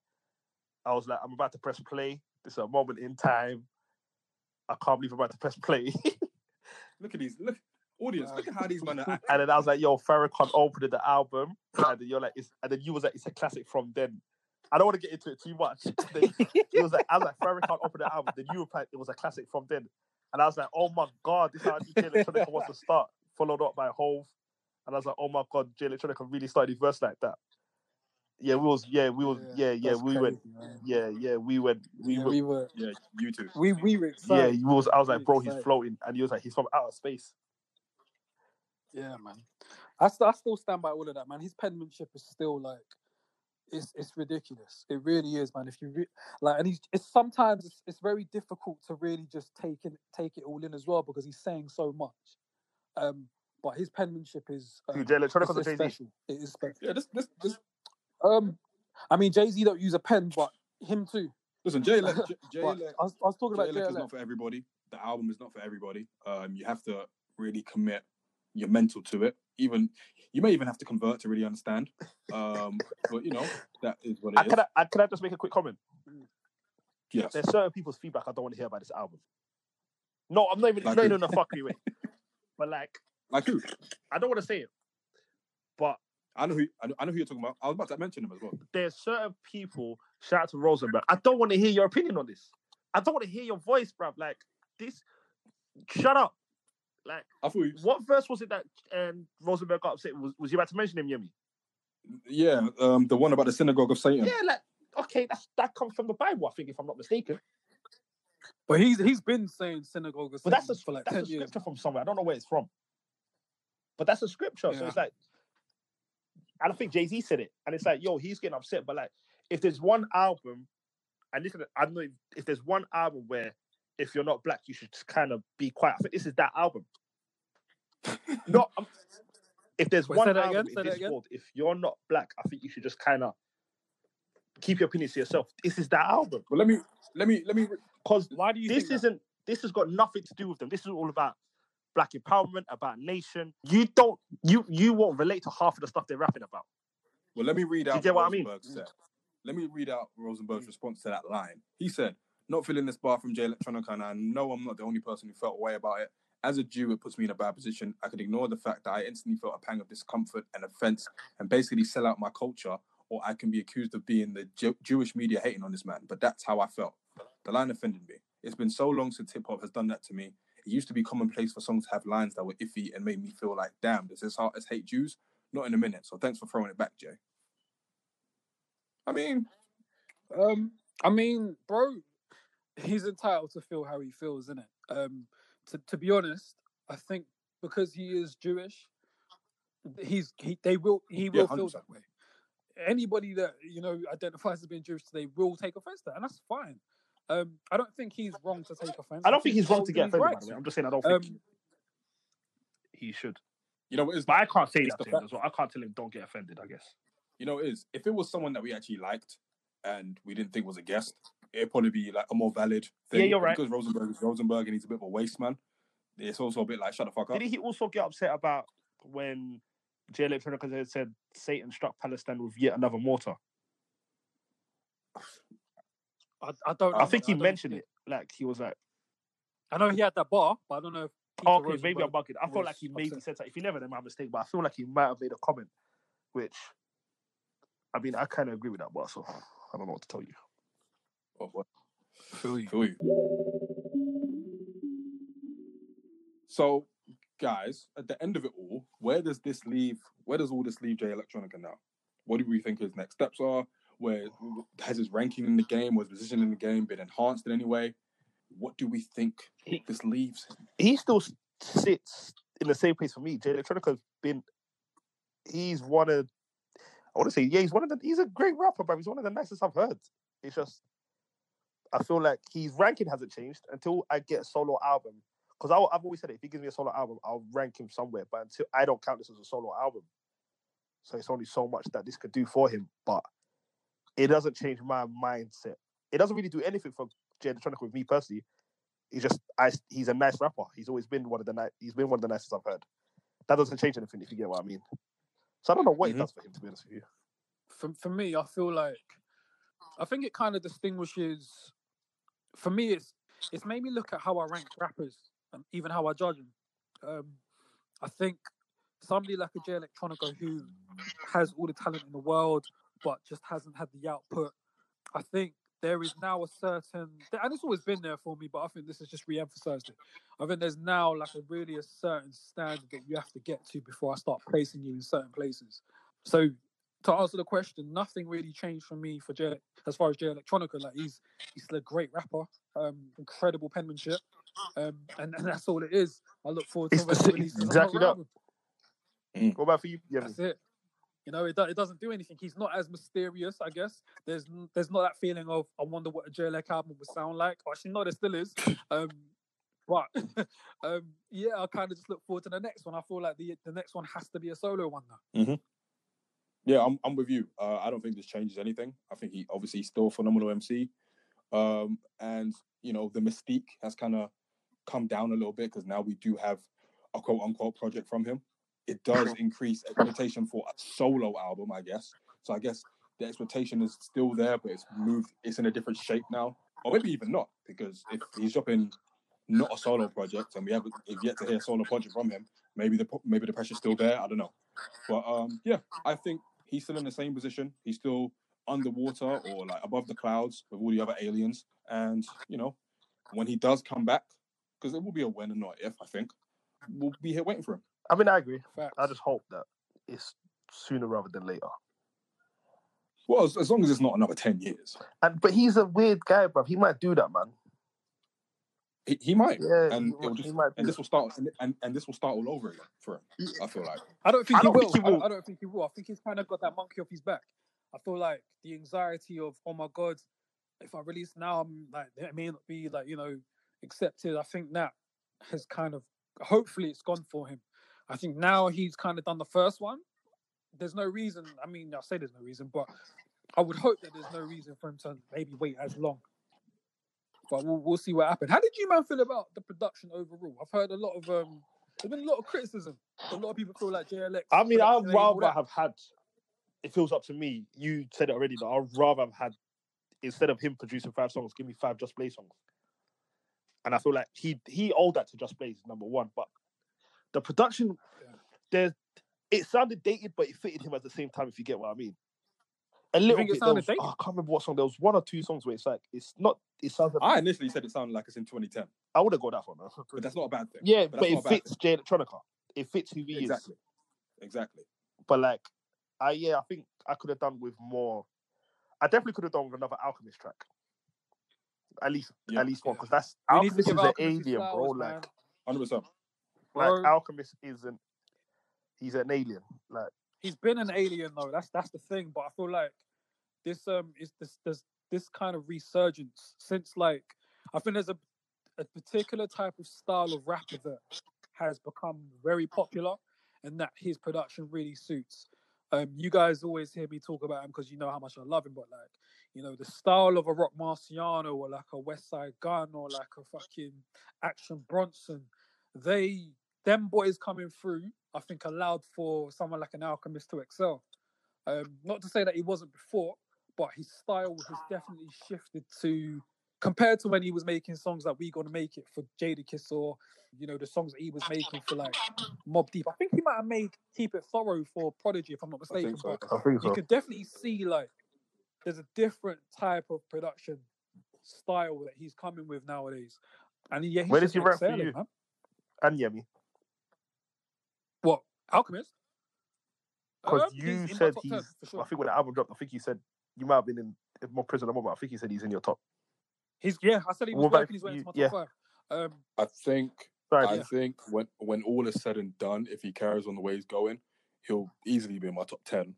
I was like, I'm about to press play. It's a moment in time. I can't believe I'm about to press play. Look at these. Look, audience, look at how these men are acting. And then I was like, yo, Farrakhan opened the album. And then you're like, it's a classic from then. I don't want to get into it too much. I was like, Farrakhan opened the album. Then you replied, it was a classic from then. And I was like, oh my God, this is how Jay Electronica wants to start. Followed up by Hove. And I was like, oh my God, Jay Electronica really started his verse like that. We went. Yeah, you too. We were excited. Yeah, you was. I was like, bro, he's floating, and he was like, he's from outer space. Yeah, man. I still stand by all of that, man. His penmanship is still like, it's ridiculous. It really is, man. If you it's very difficult to really just take it all in as well, because he's saying so much. But his penmanship is. Jay Electronica is special. It is special. Yeah, this. I mean, Jay-Z don't use a pen, but him too. Listen, I was talking about Jay Elec is not for everybody. The album is not for everybody. You have to really commit your mental to it. You may even have to convert to really understand. But you know, that is what it is. Can I just make a quick comment? Yes. There's certain people's feedback I don't want to hear about this album. No, I'm not even in a fuckery way. But like who? I don't want to say it, but. I know who you're talking about. I was about to mention him as well. There's certain people, shout out to Rosenberg, I don't want to hear your opinion on this. I don't want to hear your voice, bruv. Like, this... Shut up. Like, what verse was it that Rosenberg got upset? Was you about to mention him, Yemi? Yeah, the one about the synagogue of Satan. Yeah, like, okay, that comes from the Bible, I think, if I'm not mistaken. But he's been saying synagogue of Satan for 10 years. Scripture from somewhere. I don't know where it's from. But that's a scripture, yeah. So it's like... And I think Jay-Z said it. And it's like, yo, he's getting upset. But like, if there's one album, and listen, I don't know if there's one album where if you're not black, you should just kind of be quiet. I think this is that album. If there's one album in this world, if you're not black, I think you should just kind of keep your opinions to yourself. This is that album. Well, let me, because why do you think this has got nothing to do with them. This is all about black empowerment, about nation. You won't relate to half of the stuff they're rapping about. Well, let me read out. Do you get what I mean? Let me read out Rosenberg's response to that line. He said, "Not feeling this bar from Jay Electronica, and I know I'm not the only person who felt way about it. As a Jew, it puts me in a bad position. I could ignore the fact that I instantly felt a pang of discomfort and offense, and basically sell out my culture, or I can be accused of being the Jewish media hating on this man. But that's how I felt. The line offended me. It's been so long since hip hop has done that to me. It used to be commonplace for songs to have lines that were iffy and made me feel like, damn, does this artist hate Jews? Not in a minute. So thanks for throwing it back, Jay." I mean, bro, he's entitled to feel how he feels, isn't it? To be honest, I think because he is Jewish, he will feel that way. Anybody that identifies as being Jewish today will take offense to that, and that's fine. I don't think he's wrong to take offense. I don't think he's wrong to get offended, by the way. I'm just saying I don't think he should. You know, but I can't say that to him as well. I can't tell him don't get offended, I guess. You know, if it was someone that we actually liked, and we didn't think was a guest, it'd probably be like a more valid thing. Yeah, you're right. Because Rosenberg is Rosenberg and he's a bit of a waste man. It's also a bit like, shut the fuck up. Did he also get upset about when Jay Electronica said Satan struck Palestine with yet another mortar? I don't know. I think he mentioned it. Like, he was like... I know he had that bar, but I don't know if... Okay, maybe I'm bugging. I felt like he maybe said that. If he never, then my mistake, but I feel like he might have made a comment, which... I mean, I kind of agree with that, but so I don't know what to tell you. Oh, what? Feel you. So, guys, at the end of it all, where does all this leave Jay Electronica now? What do we think his next steps are? Where has his ranking in the game, was his position in the game been enhanced in any way? What do we think this leaves him? He still sits in the same place for me. Jay Electronica's been... he's a great rapper, but he's one of the nicest I've heard. It's just, I feel like his ranking hasn't changed until I get a solo album. Because I've always said it, if he gives me a solo album, I'll rank him somewhere. But until, I don't count this as a solo album. So it's only so much that this could do for him. But it doesn't change my mindset. It doesn't really do anything for Jay Electronica with me personally. It's just, he's a nice rapper. He's always been one of the nicest I've heard. That doesn't change anything, if you get what I mean. So I don't know what it does for him, to be honest with you. For me, I feel like... I think it kind of distinguishes... For me, it's made me look at how I rank rappers and even how I judge them. I think somebody like a Jay Electronica who has all the talent in the world but just hasn't had the output, I think there is now a certain... And it's always been there for me, but I think this has just re-emphasised it. I think there's now like a certain standard that you have to get to before I start placing you in certain places. So to answer the question, nothing really changed for me for Jay, as far as Jay Electronica. Like, he's still a great rapper, incredible penmanship, and that's all it is. I look forward to releasing exactly that. What about for you? That's it. You know, it doesn't do anything. He's not as mysterious, I guess. There's not that feeling of, I wonder what a Jay Elec album would sound like. Or actually, no, there still is. But, yeah, I kind of just look forward to the next one. I feel like the next one has to be a solo one now. Mm-hmm. Yeah, I'm with you. I don't think this changes anything. I think he obviously he's still a phenomenal MC. And, you know, the mystique has kind of come down a little bit because now we do have a quote-unquote project from him. It does increase expectation for a solo album, I guess. So I guess the expectation is still there, but it's moved. It's in a different shape now. Or maybe even not, because if he's dropping not a solo project and we haven't yet to hear a solo project from him, maybe the pressure's still there. I don't know. But yeah, I think he's still in the same position. He's still underwater or like above the clouds with all the other aliens. And, you know, when he does come back, because it will be a when and not if, I think, we'll be here waiting for him. I mean, I agree. Facts. I just hope that it's sooner rather than later. Well, as long as it's not another 10 years. But he's a weird guy, bruv. He might do that, man. He might. Yeah, this will start all over again for him, I feel like. I don't think he will. I think he's kind of got that monkey off his back. I feel like the anxiety of, oh my God, if I release now, I'm like, it may not be like, you know, accepted. I think that has kind of, hopefully it's gone for him. I think now he's kind of done the first one. There's no reason. I mean, I say there's no reason, but I would hope that there's no reason for him to maybe wait as long. But we'll see what happens. How did you, man, feel about the production overall? I've heard a lot of... there's been a lot of criticism. A lot of people feel like Jay Electronica... I mean, I'd rather have had... It feels up to me. You said it already, that I'd rather have had... Instead of him producing 5 songs, give me 5 Just Blaze songs. And I feel like he owed that to Just Blaze, number one. But the production, it sounded dated, but it fitted him at the same time, if you get what I mean. A little bit. I can't remember what song. There was 1 or 2 songs where it's like, it's not, it sounds like... I initially said it sounded like it's in 2010. I wouldn't go that far, no. But that's not a bad thing. Yeah, but it fits Jay Electronica. It fits who he is. Exactly. But like, I think I could have done with more. I definitely could have done with another Alchemist track. At least one, because that's... Alchemist is an alien, bro. Like, 100%. Like, Alchemist isn't... He's an alien. Like, he's been an alien though. That's the thing. But I feel like this is this kind of resurgence since, like, I think there's a particular type of style of rapper that has become very popular, and that his production really suits. You guys always hear me talk about him because you know how much I love him. But like, you know, the style of a Rock Marciano or like a West Side Gun or like a fucking Action Bronson, them boys coming through, I think allowed for someone like an Alchemist to excel. Not to say that he wasn't before, but his style has definitely shifted to, compared to when he was making songs like We Gonna Make It for Jadakiss, or, you know, the songs that he was making for like Mobb Deep. I think he might have made Keep It Thorough for Prodigy, if I'm not mistaken. I think so. You could definitely see like there's a different type of production style that he's coming with nowadays. And yeah, where does he rap for you? Man. And Yemi. What? Alchemist? Because you said he's... Sure. I think when the album dropped, I think you said you might have been in more prison than I think you said he's in your top. I said he was working his way into my top five. I think when all is said and done, if he carries on the way he's going, he'll easily be in my top 10.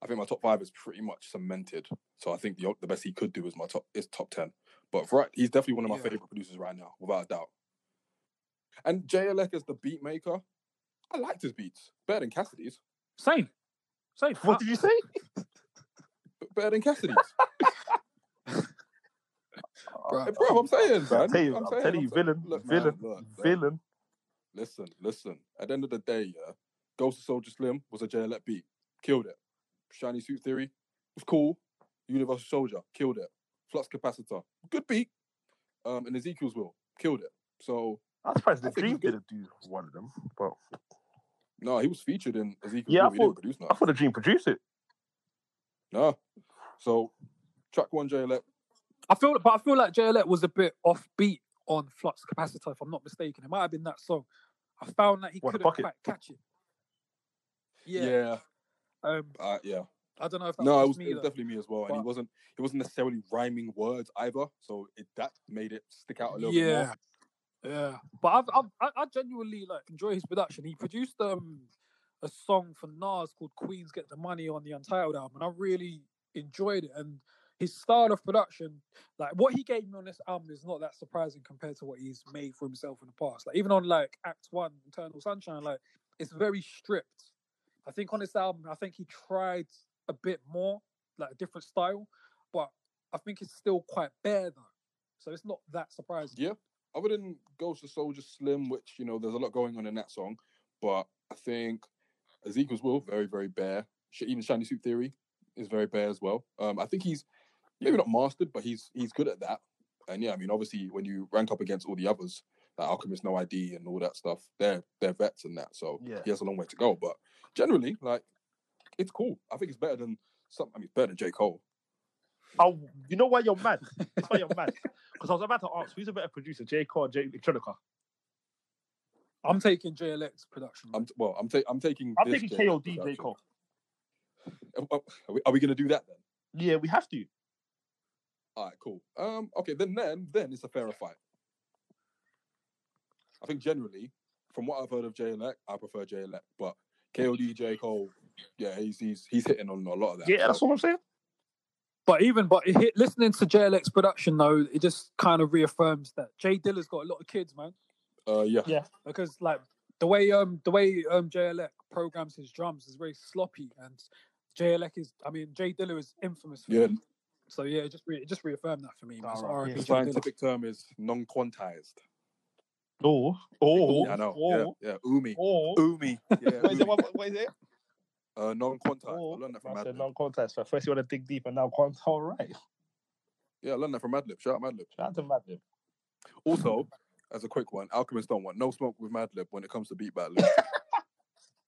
I think my top 5 is pretty much cemented. So I think the best he could do is top 10. But he's definitely one of my favourite producers right now, without a doubt. And Jay Elec is the beat maker. I liked his beats. Better than Cassidy's. Same. What did you say? Better than Cassidy's. Bro, I'm saying, man. I'm telling you, villain. Listen. At the end of the day, yeah, Ghost of Soldier Slim was a Jay Elec beat. Killed it. Shiny Suit Theory was cool. Universal Soldier. Killed it. Flux Capacitor. Good beat. And Ezekiel's Will. Killed it. So... I'm surprised The Dream didn't do one of them, but... No, he was featured in Ezekiel. Yeah, I thought The Dream produced it. No. So, track 1, Jay Elec. I feel like Jay Elec was a bit offbeat on Flux Capacitor, if I'm not mistaken. It might have been that song. I found that he couldn't quite catch it. Yeah. I don't know if that was me. No, it was definitely me as well. But... And he wasn't necessarily rhyming words either, so that made it stick out a little bit more. Yeah, but I genuinely enjoy his production. He produced a song for Nas called "Queens Get the Money" on the Untitled album, and I really enjoyed it. And his style of production, like what he gave me on this album, is not that surprising compared to what he's made for himself in the past. Like even on Act One, Eternal Sunshine, it's very stripped. I think on this album, he tried a bit more, a different style, but I think it's still quite bare though, so it's not that surprising. Yeah. Other than Ghost of Soldier Slim, which, you know, there's a lot going on in that song, but I think Ezekiel's Will, very, very bare. Even Shiny Suit Theory is very bare as well. I think he's maybe not mastered, but he's good at that. And yeah, I mean, obviously, when you rank up against all the others, like Alchemist, No ID, and all that stuff, they're vets and that, so he has a long way to go. But generally, it's cool. I think it's better than better than J. Cole. Oh, you know why you're mad? That's why you're mad. Because I was about to ask, who's a better producer, J. Cole or Jay Electronica? I'm taking Jay Elec's production. I'm taking KOD, J. Cole. Are we going to do that then? Yeah, we have to. All right, cool. Okay, then it's a fairer fight. I think generally, from what I've heard of Jay Elec, I prefer Jay Elec. But KOD, J. Cole, yeah, he's hitting on a lot of that. Yeah, that's what I'm saying. But listening to Jay Elec's production though, it just kind of reaffirms that Jay Dilla's got a lot of kids, man. Yeah. Because the way Jay Elec programs his drums is very sloppy, and Jay Dilla is infamous for him. So yeah, it just reaffirmed that for me. Right. The scientific term is non quantized. Umi. Yeah, what is it? Non-quantized. I learned that from Madlib. Non-quantized. So first you want to dig deep, and now quantized. All right. Yeah, I learned that from Madlib. Shout out to Madlib. Also, as a quick one, Alchemists don't want no smoke with Madlib when it comes to beat battling.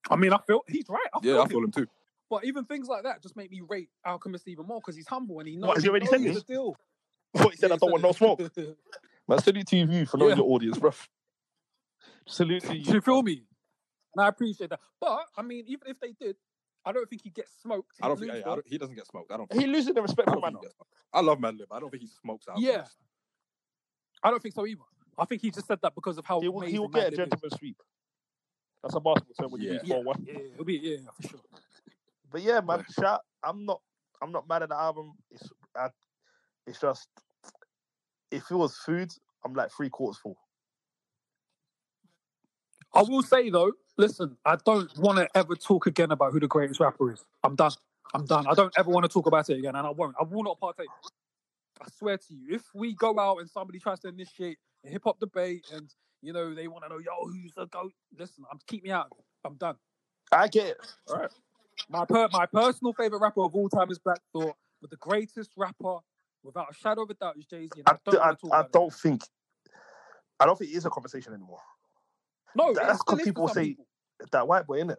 I mean, I feel he's right. I feel him too. But even things like that just make me rate Alchemist even more because he's humble and he knows. He already said this. Deal. What he said, I don't want no smoke. Man, salute to you for knowing your audience, bro. Salute to you. Do you feel me? And I appreciate that. But I mean, even if they did. I don't think he gets smoked. He doesn't get smoked. He loses the respect for Madlib. I love Madlib. I don't think he smokes out. Yeah. I don't think so either. I think he just said that because of how he will get a gentleman's sweep. That's a basketball term when you use 4-1. Yeah, it'll be for sure. But yeah, man, I'm not mad at the album. It's just if it was food, I'm like 3/4 full. I will say though, listen, I don't want to ever talk again about who the greatest rapper is. I'm done. I'm done. I don't ever want to talk about it again, and I won't. I will not partake. I swear to you, if we go out and somebody tries to initiate a hip-hop debate and, you know, they want to know, yo, who's the GOAT? Listen, keep me out. I'm done. I get it. All right. My personal favourite rapper of all time is Black Thought, but the greatest rapper, without a shadow of a doubt, is Jay-Z. I don't think it is a conversation anymore. No, that's because people say people. That white boy, innit?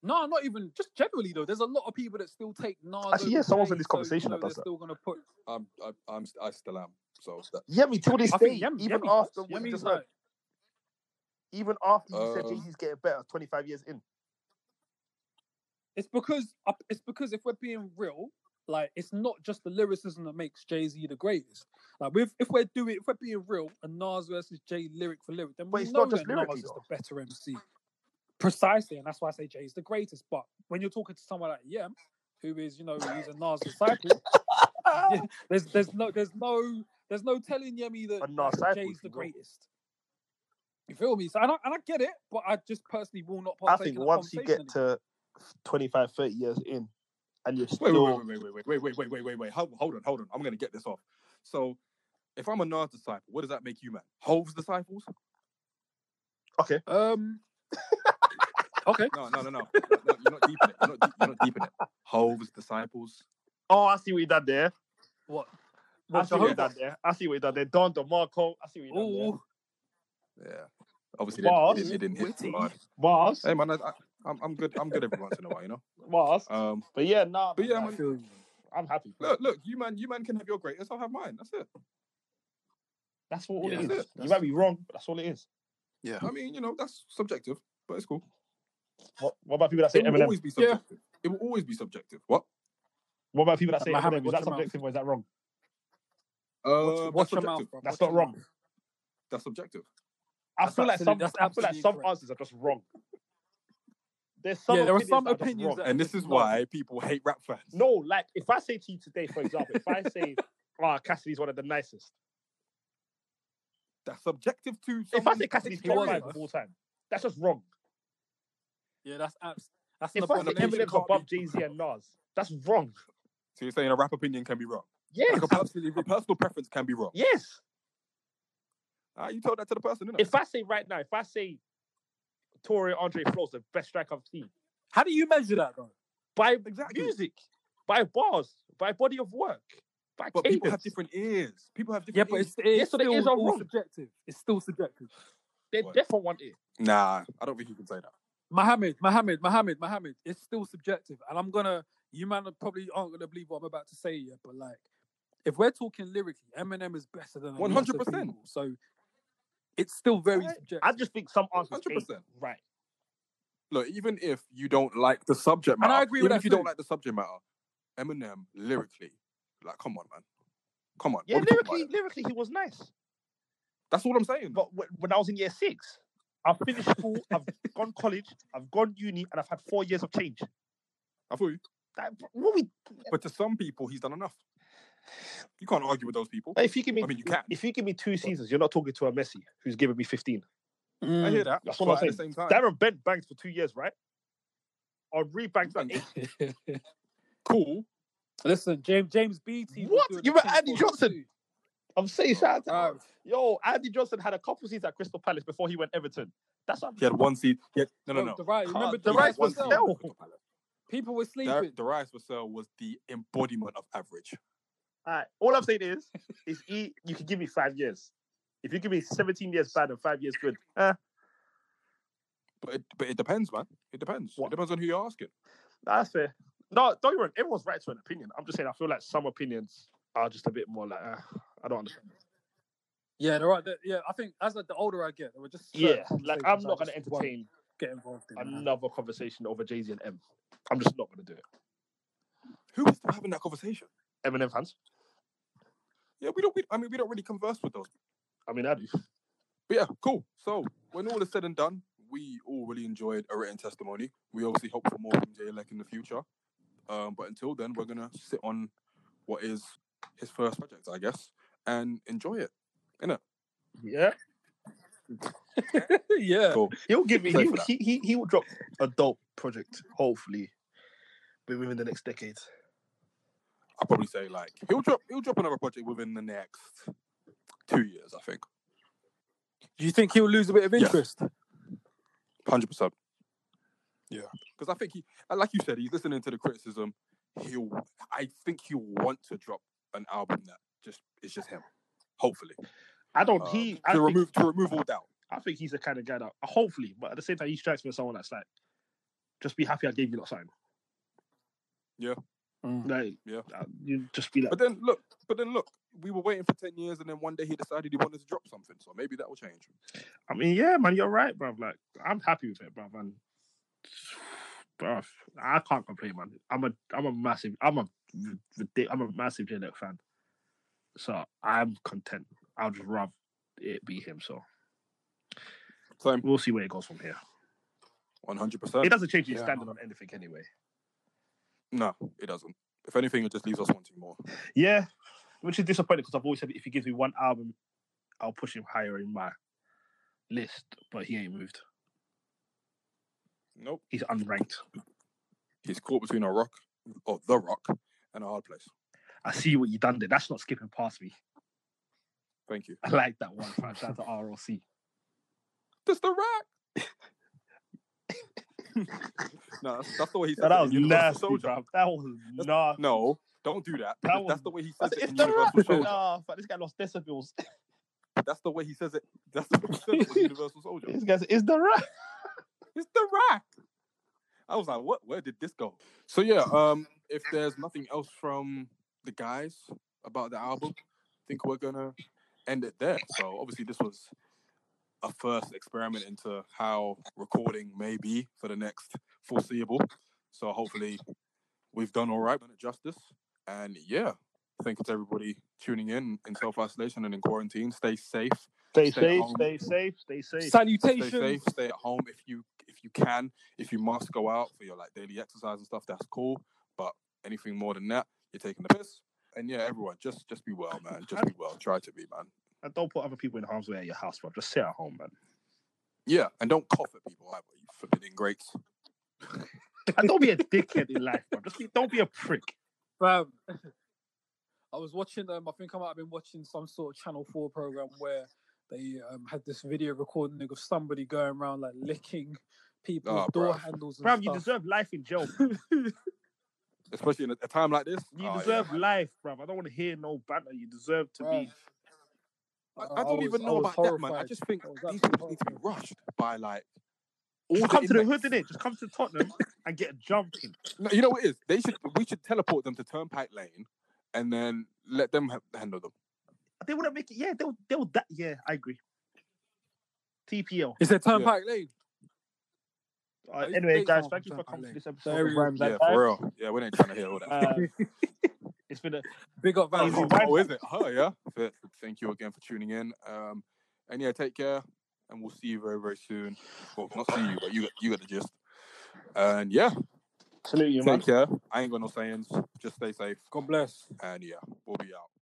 No, not even. Just generally, though, there's a lot of people that still take Nas. Actually, yeah, someone's in this conversation that does that. Still gonna put. I still am. So that... Yemi till this day, even after you said Jay-Z's getting better, 25 years in. It's because if we're being real, like, it's not just the lyricism that makes Jay-Z the greatest. Like, if we're being real, and Nas versus Jay lyric for lyric, then we know that Nas is the better MC. Precisely, and that's why I say Jay is the greatest. But when you're talking to someone like Yem, who is, you know, he's a Nas disciple, yeah, there's no telling Yemi that Jay is the greatest. You feel me? So I get it, but I just personally will not partake. I think once you get to 25, 30 years in, and you're still wait. Hold on. I'm gonna get this off. So, if I'm a Nas disciple, what does that make you, man? Hov's disciples? Okay. Okay. No. You're not deep in it. Hov's disciples. Oh, I see what you done there. What? I see what you done there. Don DeMarco. I see what you done there. Yeah. Obviously, it didn't hit too hard. Bars. Hey, man, I'm good. I'm good every once in a while, you know. Bars. But yeah, nah. But yeah, I'm happy. Look. You man can have your greatest. I'll have mine. That's it. That's all it is. You might be wrong, but that's all it is. Yeah. I mean, you know, that's subjective, but it's cool. What about people that say Eminem? It will always be subjective. Yeah. It will always be subjective. What about people that say Eminem? Is that subjective or is that wrong? What's your mouth? That's not wrong. That's subjective. I feel like some answers are just wrong. There are some opinions. And this is why people hate rap fans. No, like, if I say to you today, for example, if I say, Cassidy's one of the nicest. That's subjective to... If I say Cassidy's top 5 of all time, that's just wrong. Yeah, that's if I say Eminem's above Jay-Z and Nas, that's wrong. So you're saying a rap opinion can be wrong? Yes. Like absolutely. A personal preference can be wrong? Yes. You told that to the person, didn't you? If I say Torre Andre Flow's the best striker I've seen. How do you measure that, though? By music, by bars, by body of work. But people have different ears. People have different ears. Yeah, but it's still, so the ears are wrong. Subjective. It's still subjective. They're deaf on one ear. Nah, I don't think you can say that. Mohammed. It's still subjective. And you man probably aren't going to believe what I'm about to say yet, but like, if we're talking lyrically, Eminem is better than 100%. So it's still very subjective. I just think some answers 100%. Right. Look, even if you don't like the subject matter, and I agree with that. If you don't like the subject matter, Eminem lyrically, like, come on, man. Come on. Yeah, lyrically, he was nice. That's all I'm saying. But when I was in year 6, I've finished school, I've gone college, I've gone uni, and I've had 4 years of change. I thought you. But to some people, he's done enough. You can't argue with those people. If you give me 2 seasons, you're not talking to a Messi who's giving me 15. I hear that. That's what I'm saying. At the same time, Darren Bent bangs for 2 years, right? Or re-bangs for 8. Cool. Listen, James Beattie. What? You were Andy Johnson. Too. I'm saying, shout out to him. Yo, Andy Johnson had a couple seasons at Crystal Palace before he went Everton. That's what I'm saying. He had one seed. No. The rice was sell. People were sleeping. The rice was sell was the embodiment of average. All right. All I'm saying is you can give me 5 years. If you give me 17 years bad and 5 years good, But it depends, man. It depends. What? It depends on who you're asking. That's fair. No, don't you worry. Everyone's right to an opinion. I'm just saying I feel like some opinions are just a bit more like, I don't understand. Yeah, they're right. Yeah, I think as the older I get, we're just... Yeah, like I'm not going to entertain get involved in another conversation over Jay-Z and M. I'm just not going to do it. Who was having that conversation? Eminem fans. Yeah, we don't really converse with those. I mean, I do. But yeah, cool. So, when all is said and done, we all really enjoyed A Written Testimony. We obviously hope for more from Jay Elec in the future. But until then, we're going to sit on what is his first project, I guess, and enjoy it, innit? Yeah. Yeah. Cool. He'll give me... He will drop a dope project, hopefully, within the next decade? I'll probably say like he'll drop another project within the next 2 years, I think. Do you think he'll lose a bit of interest? 100%. Yeah, because I think he, like you said, he's listening to the criticism. I think he'll want to drop an album that is just him. Hopefully, I don't. To remove all doubt. I think he's the kind of guy that hopefully, but at the same time, he strikes me as someone that's like, just be happy I gave you that sign. Yeah. Like, yeah. You just be like. But then look, we were waiting for 10 years, and then one day he decided he wanted to drop something. So maybe that will change. I mean, yeah, man, you're right, bruv. Like, I'm happy with it, bruv, and bruv, I can't complain, man. I'm a massive Jay Electronica fan. So I'm content. I'll just rather it be him. So we'll see where it goes from here. 100%. It doesn't change your standard on anything anyway. No, it doesn't. If anything, it just leaves us wanting more. Yeah, which is disappointing because I've always said if he gives me one album, I'll push him higher in my list, but he ain't moved. Nope. He's unranked. He's caught between The Rock, and a hard place. I see what you done there. That's not skipping past me. Thank you. I like that one. Shout out to RLC. That's The Rock. No, that's the way he said it. That was nasty, bruv. That was nasty. No, don't do that. That's the way he says it in Universal Soldier. Nah, but this guy lost decibels. That's the way he says it. That's the way he says it in Universal Soldier. This guy said, it's The Rock. It's The Rock. I was like, what? Where did this go? So yeah, if there's nothing else from the guys about the album, I think we're gonna end it there. So obviously this was a first experiment into how recording may be for the next foreseeable. So hopefully we've done all right, done it justice. And yeah, thank you to everybody tuning in self-isolation and in quarantine. Stay safe. Stay safe. Salutations. Stay safe, stay at home if you can. If you must go out for your like daily exercise and stuff, that's cool. But anything more than that, you're taking the piss. And yeah, everyone, just be well, man. Just be well. Try to be, man. And don't put other people in harm's way at your house, bro. Just sit at home, man. Yeah, and don't cough at people either, you forbidden greats. And don't be a dickhead in life, bro. Don't be a prick. I was watching, I think I might have been watching some sort of Channel 4 program where they had this video recording of somebody going around like licking people's door handles and stuff. You deserve life in jail. Especially in a time like this. You deserve life, bro. I don't want to hear no banter. You deserve to be... I don't even know about horrified. That, man. I just think these people need to be rushed by, like... Come to the hood, innit? Just come to Tottenham and get a jump in. No, you know what it is? We should teleport them to Turnpike Lane and then let them handle them. They wouldn't make it... Yeah, they'll that. Yeah, I agree. TPL. Is there Turnpike Lane? Anyway, guys, thank you for coming to this episode of Rhymes Like Dimes. Yeah, for real. Yeah, we ain't trying to hear all that. It's been a big up value. Oh, is it? Oh, yeah. Thank you again for tuning in. And yeah, take care. And we'll see you very, very soon. Well, not see you, but you got the gist. And yeah. Salute you, man. Take care. I ain't got no sayings. Just stay safe. God bless. And yeah, we'll be out.